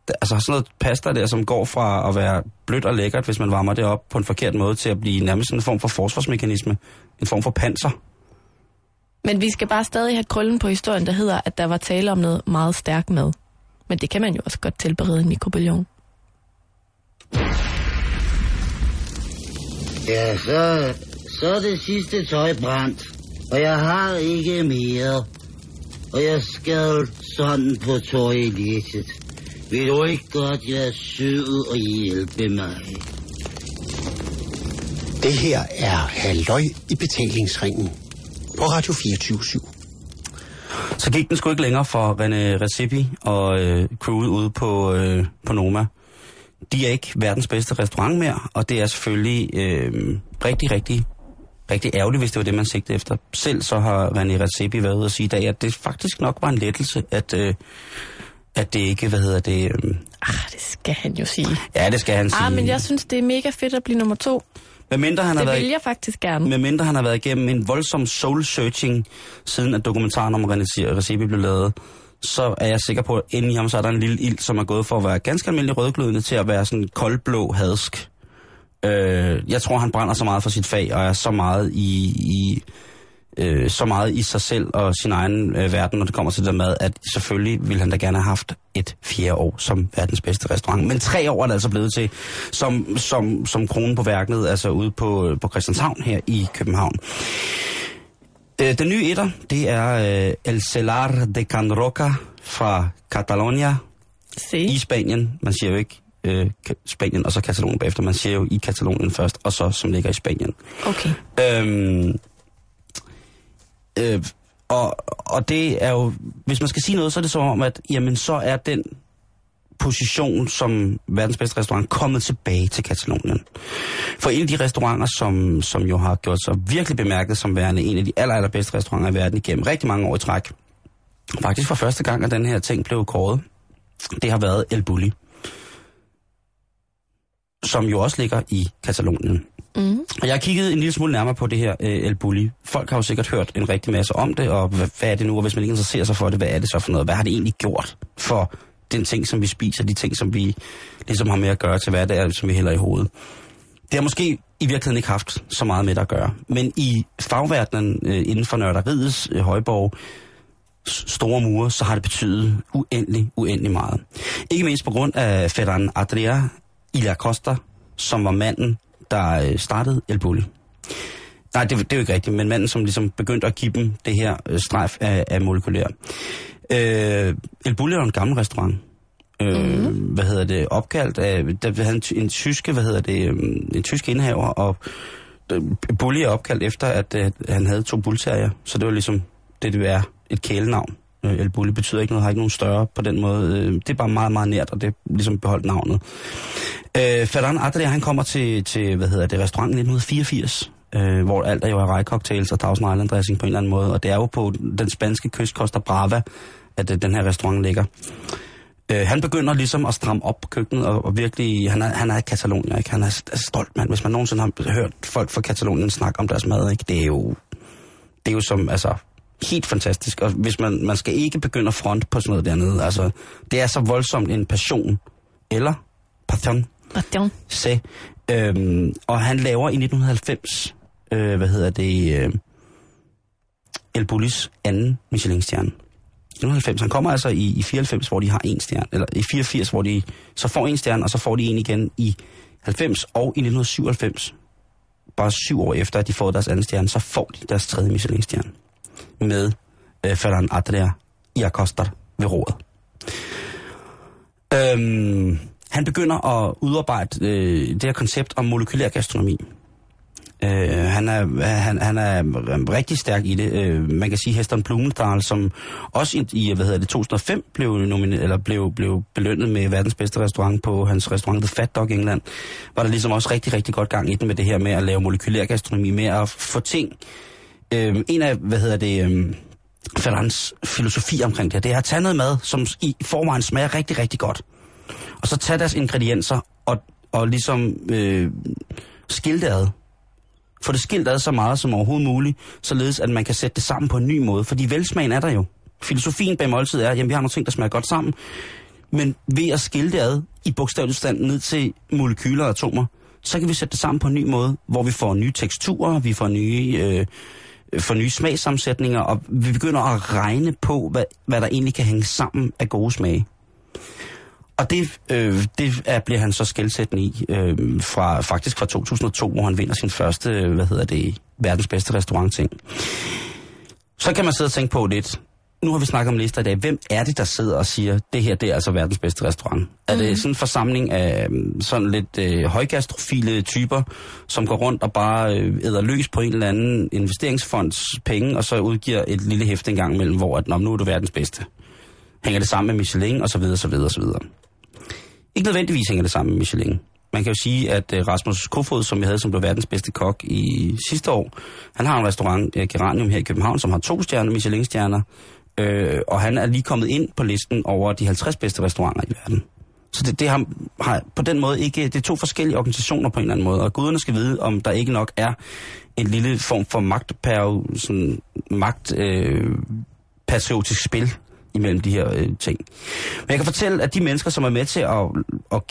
Altså sådan noget pasta der, som går fra at være blødt og lækkert, hvis man varmer det op på en forkert måde, til at blive nærmest en form for forsvarsmekanisme. En form for panser. Men vi skal bare stadig have krøllen på historien, der hedder, at der var tale om noget meget stærkt mad. Men det kan man jo også godt tilberede i mikrobølgeovn. Ja, så er det sidste tøj brændt, og jeg har ikke mere. Og jeg skal sådan på toilettet. Vil du ikke godt være sød og hjælpe mig? Det her er Halløj i Betalingsringen på Radio 24/7. Så gik den sgu ikke længere for René Redzepi og crewet ude på Noma. De er ikke verdens bedste restaurant mere, og det er selvfølgelig rigtig ærgerligt, hvis det var det, man sigtede efter. Selv så har René Redzepi været ude og sige i dag, at det faktisk nok var en lettelse, at det ikke, det skal han jo sige. Ja, det skal han sige. Men jeg synes, det er mega fedt at blive nummer 2. Medmindre han har været igennem en voldsom soul-searching, siden at dokumentaren om René Redzepi blev lavet, så er jeg sikker på, at inden i ham, så er der en lille ild, som er gået for at være ganske almindelig rødglødende til at være sådan koldblå hadsk. Jeg tror, han brænder så meget for sit fag, og er så meget i sig selv og sin egen verden, når det kommer til det der mad, at selvfølgelig ville han da gerne have haft et 4. år som verdens bedste restaurant. Men 3 år er det altså blevet til som kronen på værket, altså ude på Christianshavn her i København. Den nye etter, det er El Celler de Can Roca fra Catalonia i Spanien. Man siger jo ikke Spanien og så Katalonien bagefter. Man siger jo i Katalonien først, og så som ligger i Spanien. Okay. Og det er jo, hvis man skal sige noget, så er det som om, at jamen, så er den position som verdens bedste restaurant kommet tilbage til Katalonien. For en af de restauranter, som jo har gjort sig virkelig bemærket som værende en af de allerbedste restauranter i verden igennem rigtig mange år i træk, faktisk for første gang, at den her ting blev kåret, det har været El Bulli, som jo også ligger i Katalonien. Mm. Og jeg har kigget en lille smule nærmere på det her El Bulli. Folk har jo sikkert hørt en rigtig masse om det, og hvad er det nu, og hvis man ikke interesserer sig for det, hvad er det så for noget? Hvad har det egentlig gjort for den ting, som vi spiser, de ting, som vi ligesom har med at gøre til hverdag, som vi hælder i hovedet? Det har måske i virkeligheden ikke haft så meget med at gøre, men i fagverdenen inden for nørderiets højborg, store mure, så har det betydet uendelig meget. Ikke mindst på grund af Ferran Adrià i La Costa, som var manden, der startede El Bulli. Nej, det er jo ikke rigtigt, men manden, som ligesom begyndte at give dem det her strejf af molekylær. El Bulli er en gammel restaurant. Opkaldt af, der havde en tyske, en tysk indhaver, og Bulli er opkaldt efter, at han havde 2 bullterrier, så det var ligesom det er et kælenavn. El Bulli betyder ikke noget, har ikke nogen større på den måde. Det er bare meget, meget nært, og det er ligesom beholdt navnet. Ferran Adrià, han kommer til restauranten 1984, hvor alt er jo rejcocktails og Thousand Island dressing på en eller anden måde, og det er jo på den spanske kyst Costa Brava, at den her restaurant ligger. Han begynder ligesom at stramme op på køkkenet, og virkelig, han er i Katalonien, ikke? Han er stolt, mand. Hvis man nogensinde har hørt folk fra Katalonien snakke om deres mad, ikke? Det er jo som, altså, helt fantastisk, og hvis man skal ikke begynde at fronte på sådan noget dernede, altså, det er så voldsomt en passion, eller passion. Se. Og han laver i 1990, El Bullis anden Michelin-stjerne. I 1990, han kommer altså i 94, hvor de har 1 stjerne, eller i 84, hvor de så får 1 stjerne, og så får de 1 igen i 90, og i 1997, bare 7 år efter, at de får deres anden stjerne, så får de deres 3. Michelin-stjerne med Ferran Adrià i Acosta ved roret. Han begynder at udarbejde det her koncept om molekylær gastronomi. Han er rigtig stærk i det. Man kan sige Heston Blumenthal, som også i 2005 blev belønnet med verdens bedste restaurant på hans restaurant The Fat Duck i England, var der ligesom også rigtig, rigtig godt gang i det med det her med at lave molekylær gastronomi, med at få ting. En af, Ferrans filosofi omkring det er at tage noget mad, som i forvejen smager rigtig, rigtig godt, og så tage deres ingredienser og ligesom skille det ad. Få det skilt ad så meget som overhovedet muligt, således at man kan sætte det sammen på en ny måde, fordi velsmagen er der jo. Filosofien bag måltid er, at vi har nogle ting, der smager godt sammen, men ved at skille det ad i bogstavelig forstand ned til molekyler og atomer, så kan vi sætte det sammen på en ny måde, hvor vi får nye teksturer, vi får nye smagssammensætninger, og vi begynder at regne på, hvad der egentlig kan hænge sammen af gode smage. Og det bliver han så skelsættende i fra 2002, hvor han vinder sin første, verdens bedste restaurantting. Så kan man sidde og tænke på lidt, nu har vi snakket om lister i dag. Hvem er det, der sidder og siger, det her det er altså verdens bedste restaurant? Er det sådan en forsamling af sådan lidt højgastrofile typer, som går rundt og bare æder løs på en eller anden investeringsfonds penge, og så udgiver et lille hæfte en gang imellem, hvor at, nu er du verdens bedste. Hænger det sammen med Michelin, og så videre, så videre, så videre. Ikke nødvendigvis hænger det sammen med Michelin. Man kan jo sige, at Rasmus Kofoed, som vi havde, som blev verdens bedste kok i sidste år, han har en restaurant, Geranium, her i København, som har 2 stjerner, Michelin-stjerner, og han er lige kommet ind på listen over de 50 bedste restauranter i verden. Så det har på den måde ikke... Det er 2 forskellige organisationer på en eller anden måde, og guderne skal vide, om der ikke nok er en lille form for magtpatriotisk spil imellem de her ting. Men jeg kan fortælle, at de mennesker, som er med til at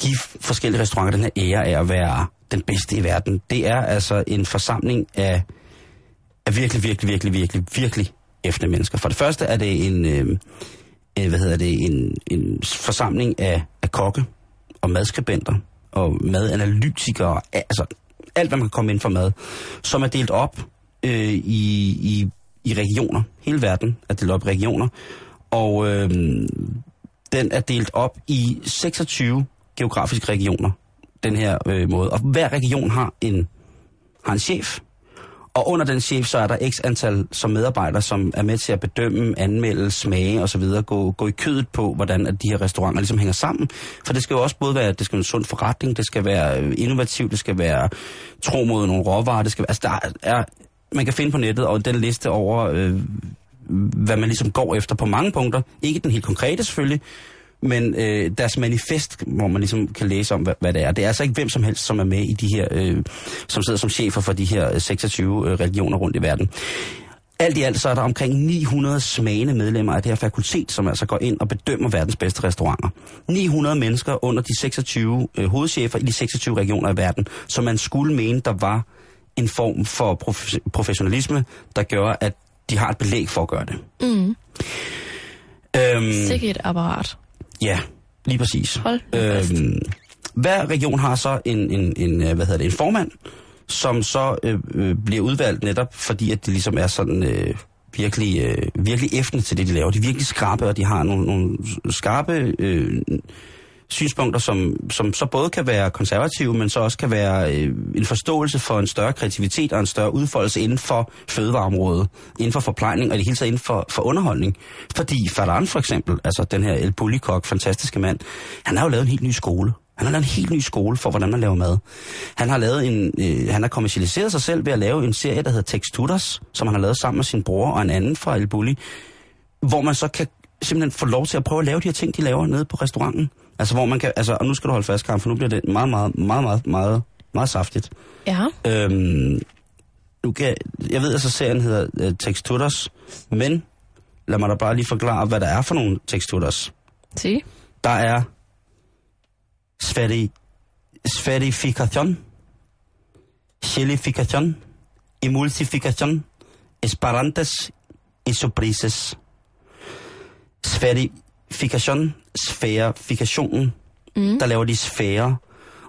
give forskellige restauranter den her ære af at være den bedste i verden, det er altså en forsamling af virkelig æfte mennesker. For det første er det en forsamling af kokke og madskribenter og madanalytikere, og altså alt, hvad man kan komme ind for mad, som er delt op i regioner. Hele verden er delt op i regioner. Og den er delt op i 26 geografiske regioner, den her måde. Og hver region har en chef, og under den chef, så er der x antal som medarbejdere, som er med til at bedømme, anmelde, smage osv., gå i kødet på, hvordan de her restauranter ligesom hænger sammen. For det skal jo også både være, det skal være en sund forretning, det skal være innovativt, det skal være tro mod nogle råvarer, det skal være, altså der er... Man kan finde på nettet og den liste over, hvad man ligesom går efter på mange punkter. Ikke den helt konkrete selvfølgelig, men deres manifest, hvor man ligesom kan læse om, hvad det er. Det er altså ikke hvem som helst, som er med i de her, som sidder som chefer for de her 26 religioner rundt i verden. Alt i alt så er der omkring 900 smagende medlemmer af det her fakultet, som altså går ind og bedømmer verdens bedste restauranter. 900 mennesker under de 26 hovedchefer i de 26 regioner i verden, som man skulle mene, der var en form for professionalisme, der gør, at de har et belæg for at gøre det. Mm. Sikkert et apparat. Ja, lige præcis. Hver region har så en formand, som så bliver udvalgt netop, fordi at de ligesom er sådan virkelig æftende til det, de laver. De er virkelig skarpe, og de har nogle skarpe... synspunkter, som så både kan være konservative, men så også kan være en forståelse for en større kreativitet og en større udfoldelse inden for fødevareområdet, inden for forplejning og det hele taget inden for underholdning. Fordi Ferran for eksempel, altså den her El Bulli kok, fantastiske mand, han har jo lavet en helt ny skole. Han har lavet en helt ny skole for, hvordan man laver mad. Han har kommercialiseret sig selv ved at lave en serie, der hedder Texturas, som han har lavet sammen med sin bror og en anden fra El Bulli, hvor man så kan simpelthen få lov til at prøve at lave de her ting, de laver nede på restauranten. Altså hvor man kan, og nu skal du holde fast, Karen, for nu bliver det meget saftigt. Ja. Jeg ved, serien hedder Texturas, men lad mig da bare lige forklare, hvad der er for nogle Texturas. Sige. Der er sferification, chilification, emulsification, esperantes y surprises. Sfærefikationen, der laver de sfærer.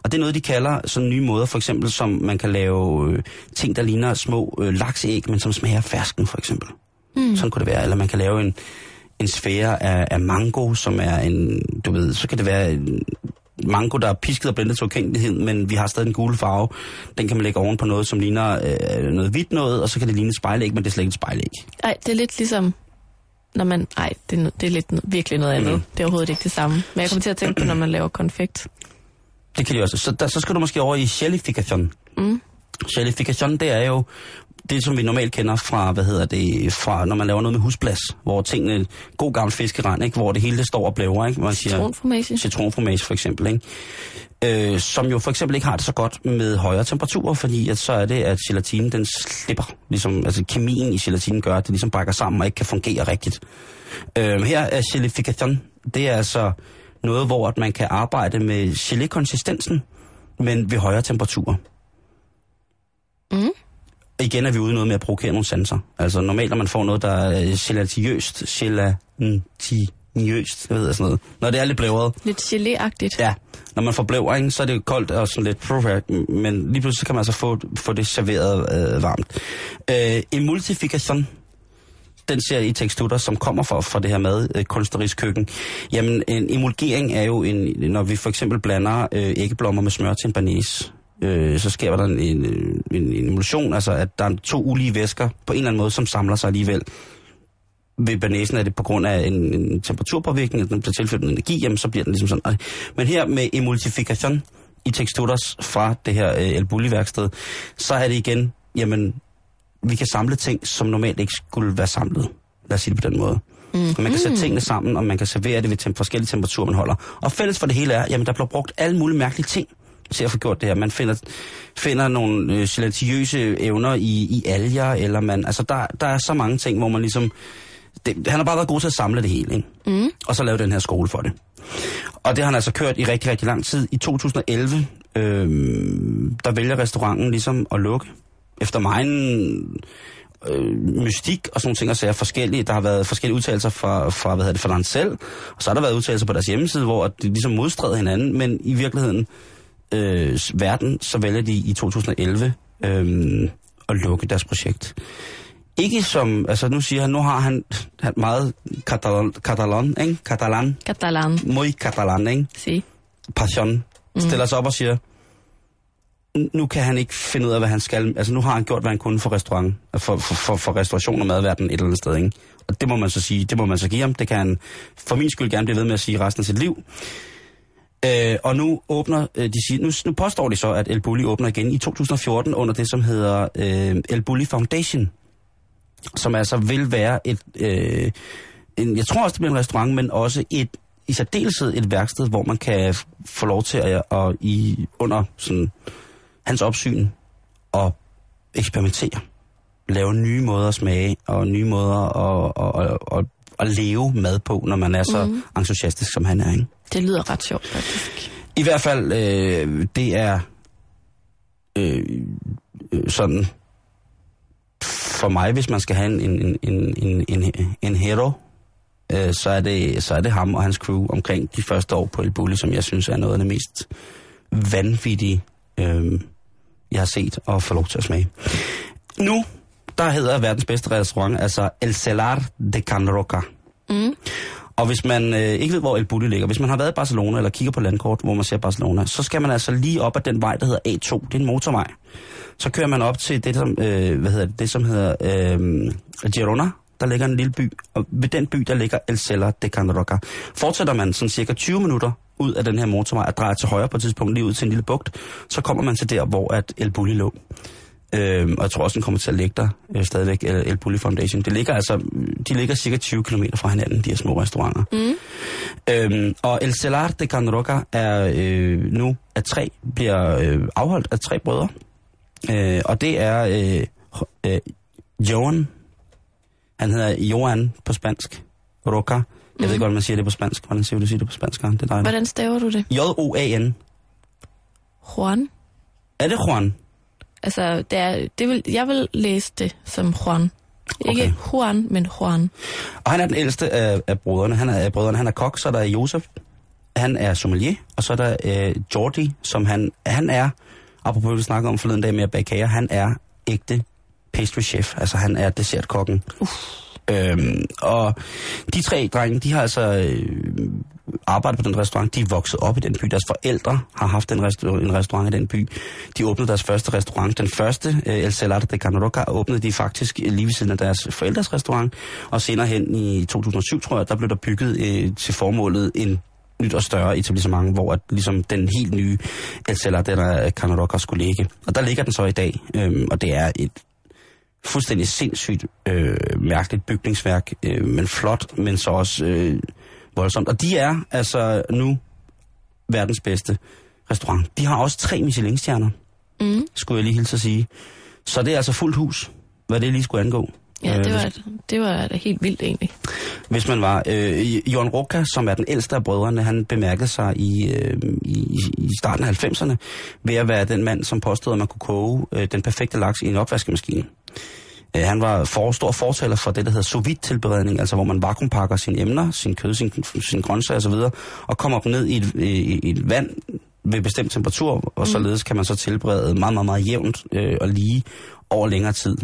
Og det er noget, de kalder sådan nye måder, for eksempel, som man kan lave ting, der ligner små laksæg, men som smager fersken, for eksempel. Mm. Sådan kunne det være. Eller man kan lave en sfære af mango, som er så kan det være en mango, der er pisket og blendet til ukendelighed, men vi har stadig en gule farve. Den kan man lægge oven på noget, som ligner noget hvidt noget, og så kan det ligne et spejlæg, men det er slet ikke et spejlæg. Nej, det er lidt ligesom... Når man, det er lidt virkelig noget andet. Det er overhovedet ikke det samme. Men jeg kommer til at tænke på, når man laver konfekt. Det kan de også. Så skal du måske over i jellification. Jellification, det er jo det, som vi normalt kender fra, fra når man laver noget med husplads, hvor tingene, god gammel fiskerand, ikke? Hvor det hele det står og blæver, ikke? Man siger, citronformage for eksempel, ikke? Som jo for eksempel ikke har det så godt med højere temperaturer, fordi at så er det, at gelatinen den slipper, ligesom, altså kemien i gelatinen gør, at det ligesom brækker sammen og ikke kan fungere rigtigt. Her er gelification, det er altså noget, hvor at man kan arbejde med gelé-konsistensen, men ved højere temperaturer. Igen er vi ude noget med at provokere nogle sanser. Altså normalt, når man får noget, der er gelatinøst, når det er lidt blævret. Lidt gelé-agtigt. Ja, når man forblever, ikke, så er det koldt og sådan lidt profact, men lige pludselig kan man så få det serveret varmt. Emulsifikation, den serie i tekstutter, som kommer fra det her med kunstnerisk køkken. Jamen, en emulgering er jo når vi for eksempel blander æggeblommer med smør til en banese, så sker der en emulsion, altså at der er to ulige væsker på en eller anden måde, som samler sig alligevel. Ved banesen er det på grund af en temperaturpåvirkning, at den bliver tilført en energi, jamen så bliver den ligesom sådan. Men her med emulsifikation i tekstutters fra det her El Bulli-værksted, så er det igen, jamen vi kan samle ting, som normalt ikke skulle være samlet. Lad os sige det på den måde. Mm-hmm. Man kan sætte tingene sammen, og man kan servere det ved forskellige temperaturer, man holder. Og fælles for det hele er, jamen der bliver brugt alle mulige mærkelige ting til at få gjort det her. Man finder nogle silentiøse evner i alger, eller man... Altså der er så mange ting, hvor man ligesom... Han har bare været god til at samle det hele, ikke? Mm. Og så lave den her skole for det. Og det har han altså kørt i rigtig, rigtig lang tid. I 2011, der vælger restauranten ligesom at lukke. Efter megen mystik og sådan nogle ting, og så er forskellige. Der har været forskellige udtalelser fra Ferran selv, og så har der været udtalelser på deres hjemmeside, hvor de ligesom modstræder hinanden, men i virkeligheden, verden, så vælger de i 2011 at lukke deres projekt. Ikke som, altså nu siger han, nu har han meget katalan, ikke? Katalan. Muy katalan, ikke? Si. Passion. Stiller sig op og siger, nu kan han ikke finde ud af, hvad han skal. Altså nu har han gjort, hvad han kunne for restaurant, for restauration og madverden et eller andet sted, ikke? Og det må man så sige, det må man så give ham. Det kan han for min skyld gerne blive ved med at sige resten af sit liv. Og nu åbner nu påstår de så, at El Bulli åbner igen i 2014 under det, som hedder El Bulli Foundation, som altså vil være jeg tror også, det bliver en restaurant, men også i særdeleshed et værksted, hvor man kan få lov til at under sådan, hans opsyn at eksperimentere. Lave nye måder at smage, og nye måder at leve mad på, når man er så entusiastisk, som han er, ikke? Det lyder ret sjovt, faktisk. I hvert fald, det er sådan... For mig, hvis man skal have en hero, så er det ham og hans crew omkring de første år på El Bulli, som jeg synes er noget af det mest vanvittige, jeg har set og får lov til at smage. Nu, der hedder verdens bedste restaurant, altså El Celler de Can Roca. Mm. Og hvis man ikke ved, hvor El Bulli ligger, hvis man har været i Barcelona eller kigger på landkort, hvor man ser Barcelona, så skal man altså lige op ad den vej, der hedder A2. Det er en motorvej. Så kører man op til det, som, Girona. Der ligger en lille by, og ved den by, der ligger El Celler de Can Roca. Fortsætter man sådan cirka 20 minutter ud af den her motorvej og drejer til højre på et tidspunkt, lige ud til en lille bugt, så kommer man til der, hvor at El Bulli lå. Og jeg tror også, den kommer til at ligge der stadigvæk, El Bulli Foundation. De ligger cirka 20 km fra hinanden, de her små restauranter. Mm. Og El Celler de Can Roca er nu af tre, bliver afholdt af tre brødre. Og det er Joan. Han hedder Joan på spansk. Roca. Jeg ved ikke, hvordan man siger det på spansk. Hvordan siger du det på spansk? Det er dejligt. Hvordan staver du det? J-O-A-N. Juan? Er det Juan? Altså, jeg vil læse det som Juan. Ikke Juan, men Juan. Og han er den ældste af brødrene. Han er kok, så der er Josef. Han er sommelier. Og så er der Jordi, som han er... Apropos, vi snakkede om forleden dag med at bage kager. Han er ægte pastry chef. Altså, han er dessertkokken. Og de tre drenge, de har altså arbejdet på den restaurant. De er vokset op i den by. Deres forældre har haft en restaurant i den by. De åbnede deres første restaurant. Den første, El Celler de Can Roca, åbnede de faktisk lige ved siden af deres forældres restaurant. Og senere hen i 2007, tror jeg, der blev der bygget til formålet en nyt og større etablissement, hvor at, ligesom den helt nye El Celler de Can Roca skulle ligge. Og der ligger den så i dag, og det er et fuldstændig sindssygt mærkeligt bygningsværk, men flot, men så også voldsomt. Og de er altså nu verdens bedste restaurant. De har også 3 Michelin-stjerner, skulle jeg lige hilse at sige. Så det er altså fuldt hus, hvad det lige skulle angå. Ja, det var helt vildt egentlig. Hvis man var... Jørgen Roca, som er den ældste af brødrene, han bemærkede sig i starten af 90'erne ved at være den mand, som påstod, at man kunne koge den perfekte laks i en opvaskemaskine. Han var stor fortaler for det, der hedder sous vide tilberedning, altså hvor man vakuumpakker sine emner, sin kød, sin grøntsager osv., og kommer op ned i et vand, ved bestemt temperatur, og således kan man så tilberede meget, meget, meget jævnt og lige over længere tid.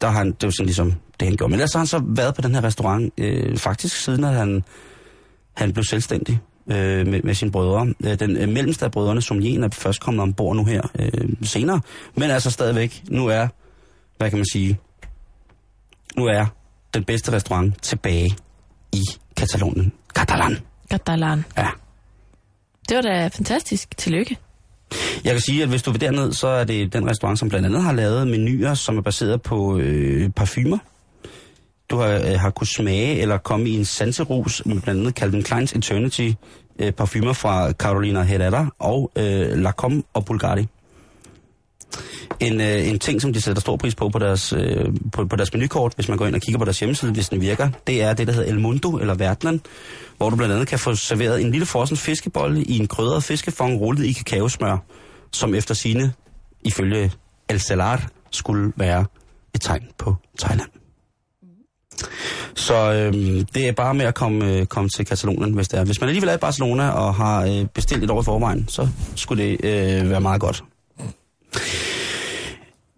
Der har han, det er jo sådan ligesom det, han gjorde. Men ellers har han så været på den her restaurant faktisk siden, at han blev selvstændig med sine brødre. Den mellemste af brødrene, som er først kommet ombord nu her senere, men altså stadigvæk, nu er, hvad kan man sige, nu er den bedste restaurant tilbage i Katalonien. Catalan. Ja. Det var da fantastisk. Tillykke. Jeg kan sige, at hvis du vil derned, så er det den restaurant, som blandt andet har lavet menuer, som er baseret på parfumer. Du har kunnet smage eller komme i en sanserus med blandt andet Calvin Klein's Eternity parfumer fra Carolina Herrera og Lacombe og Bulgari. En ting, som de sætter stor pris på deres, på deres menukort, hvis man går ind og kigger på deres hjemmeside, hvis den virker, det er det, der hedder El Mundo eller Verdland, hvor du blandt andet kan få serveret en lille frossen fiskebolle i en krydret fiskefond rullet i kakaosmør, som efter sine, ifølge El Celler, skulle være et tegn på Thailand. Så det er bare med at komme til Katalonien, hvis det er. Hvis man alligevel er i Barcelona og har bestilt et år i forvejen, så skulle det være meget godt.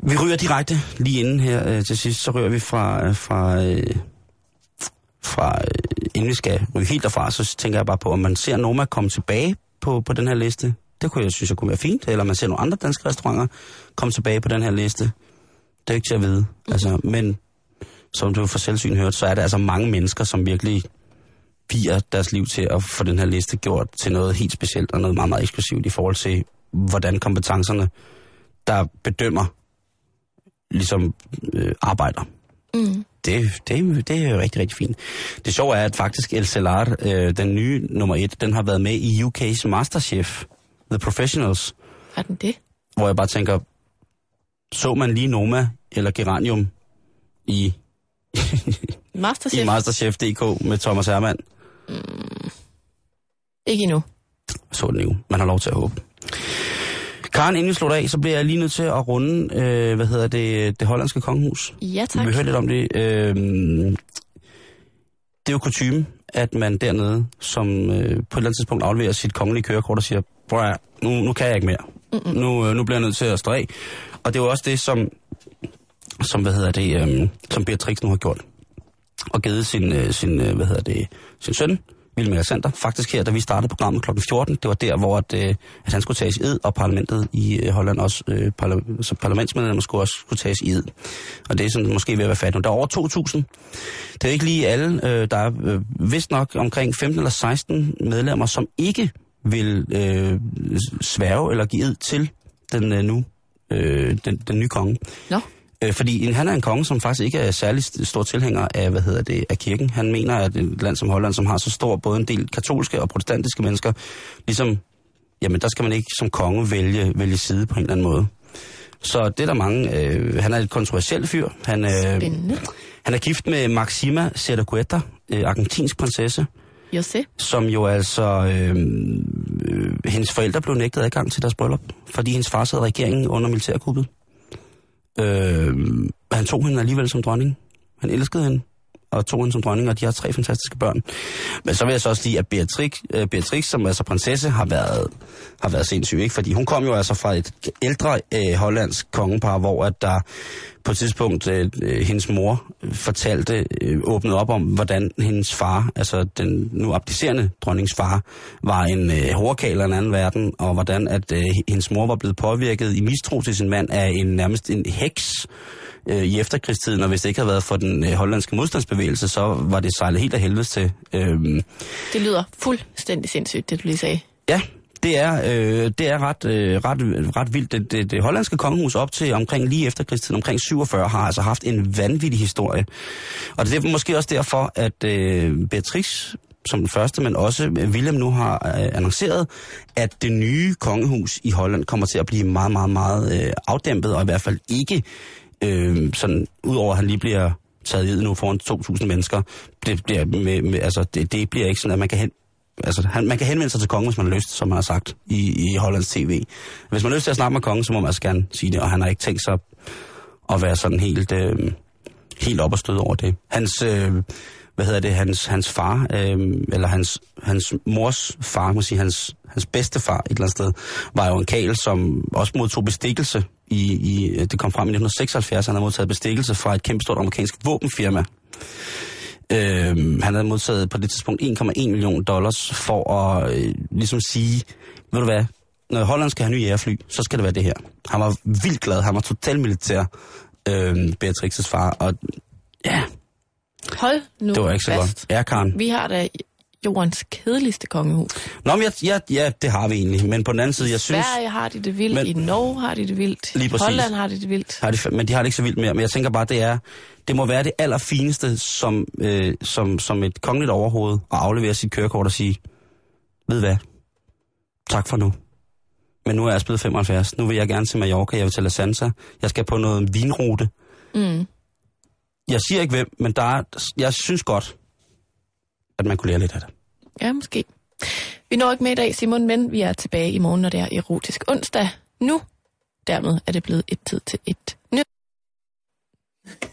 Vi ryger direkte lige inden her til sidst, så ryger vi fra inden vi skal ryge helt derfra, så tænker jeg bare på, om man ser Noma komme tilbage på den her liste. Det kunne jeg synes, jeg kunne være fint. Eller man ser nogle andre danske restauranter komme tilbage på den her liste. Det er ikke til at vide. Altså, men som du for selvsyn hørte, så er der altså mange mennesker, som virkelig vier deres liv til at få den her liste gjort til noget helt specielt og noget meget, meget eksklusivt i forhold til, hvordan kompetencerne, der bedømmer, ligesom arbejder. Mm. Det er jo rigtig, rigtig fint. Det sjove er, at faktisk El Celler, den nye nummer 1, den har været med i UK's Masterchef, The Professionals. Har den det? Hvor jeg bare tænker, så man lige Noma eller Geranium i Masterchef? I Masterchef.dk med Thomas Herman? Mm. Ikke endnu. Så den jo. Man har lov til at håbe. Karen, inden vi slutter af, så bliver jeg lige nødt til at runde, det hollandske kongehus. Ja, tak. Vi hører lidt om det. Det er jo kutyme, at man dernede, som på et eller andet tidspunkt afleverer sit kongelige kørekort og siger, bror, nu kan jeg ikke mere. Nu bliver jeg nødt til at stå af. Og det er jo også det, som Beatrix nu har gjort. Og givet sin søn, Willem faktisk her, da vi startede programmet kl. 14, det var der, hvor at han skulle tages i ed, og parlamentet i Holland også, så parlamentsmedlemmerne skulle også kunne tages i ed. Og det er sådan måske ved at være fat nu. Der er over 2.000. Det er ikke lige alle. Der er vist nok omkring 15 eller 16 medlemmer, som ikke vil sværge eller give ed til den nye konge. Nå. Fordi han er en konge, som faktisk ikke er særlig stor tilhænger af, af kirken. Han mener, at et land som Holland, som har så stor både en del katolske og protestantiske mennesker, ligesom, jamen der skal man ikke som konge vælge side på en eller anden måde. Så det er der mange. Han er et kontroversielt fyr. Han er gift med Maxima Cerdacueta, argentinsk prinsesse. Josef. Som jo altså, hendes forældre blev nægtet adgang til deres bryllup, fordi hendes far sad i regeringen under militærkuppet. Han tog hende alligevel som dronning. Han elskede hende og tog hende som dronning, og de har 3 fantastiske børn. Men så vil jeg så også sige, at Beatrix, som altså prinsesse, har været sindssyg, ikke? Fordi hun kom jo altså fra et ældre hollandsk kongepar, hvor at der på et tidspunkt hendes mor fortalte, åbnede op om, hvordan hendes far, altså den nu abdicerende dronningens far, var en hårdkal af en anden verden, og hvordan at hendes mor var blevet påvirket i mistro til sin mand af nærmest en heks i efterkrigstiden, og hvis det ikke havde været for den hollandske modstandsbevægelse, så var det sejlet helt af helvedes til. Det lyder fuldstændig sindssygt, det du lige sagde. Ja, det er ret vildt. Det hollandske kongehus op til omkring lige efterkrigstiden, omkring 47, har altså haft en vanvittig historie. Og det er måske også derfor, at Beatrix som den første, men også Willem nu har annonceret, at det nye kongehus i Holland kommer til at blive meget, meget, meget afdæmpet, og i hvert fald ikke sådan, udover at han lige bliver taget i nu foran 2.000 mennesker, det bliver, det bliver ikke sådan, at man kan man kan henvende sig til kongen, hvis man har lyst, som man har sagt i Hollands TV. Hvis man har lyst til at snakke med kongen, så må man altså gerne sige det, og han har ikke tænkt sig at være sådan helt op og stød over det. Hans hans far, eller hans mors far, måske hans bedstefar et eller andet sted, var jo en karl, som også modtog bestikkelse. Det kom frem i 1976, han havde modtaget bestikkelse fra et kæmpestort amerikansk våbenfirma. Han havde modtaget på det tidspunkt $1,1 million for at ligesom sige, ved du hvad, når Holland skal have nye jægerfly, så skal det være det her. Han var vildt glad, han var total militær, Beatrixes far, og ja. Hold nu det var ikke så fast. Godt. Ja, Karen. Vi har da jordens kedeligste kongehus. Nå, men ja, det har vi egentlig, men på den anden side, jeg synes... Sverige har de det vildt, men, i Norge har de det vildt, i Holland har de det vildt. Men de har det ikke så vildt mere, men jeg tænker bare, det må være det allerfineste som et kongeligt overhoved at aflevere sit kørekort og sige, ved hvad, tak for nu. Men nu er jeg blevet 75. Nu vil jeg gerne til Mallorca, jeg vil til La Sanza. Jeg skal på noget vinrute. Mm. Jeg siger ikke hvem, men jeg synes godt, at man kunne lære lidt af det. Ja, måske. Vi når ikke med i dag, Simon, men vi er tilbage i morgen, når det er erotisk onsdag. Nu, dermed er det blevet et tid til et nyt.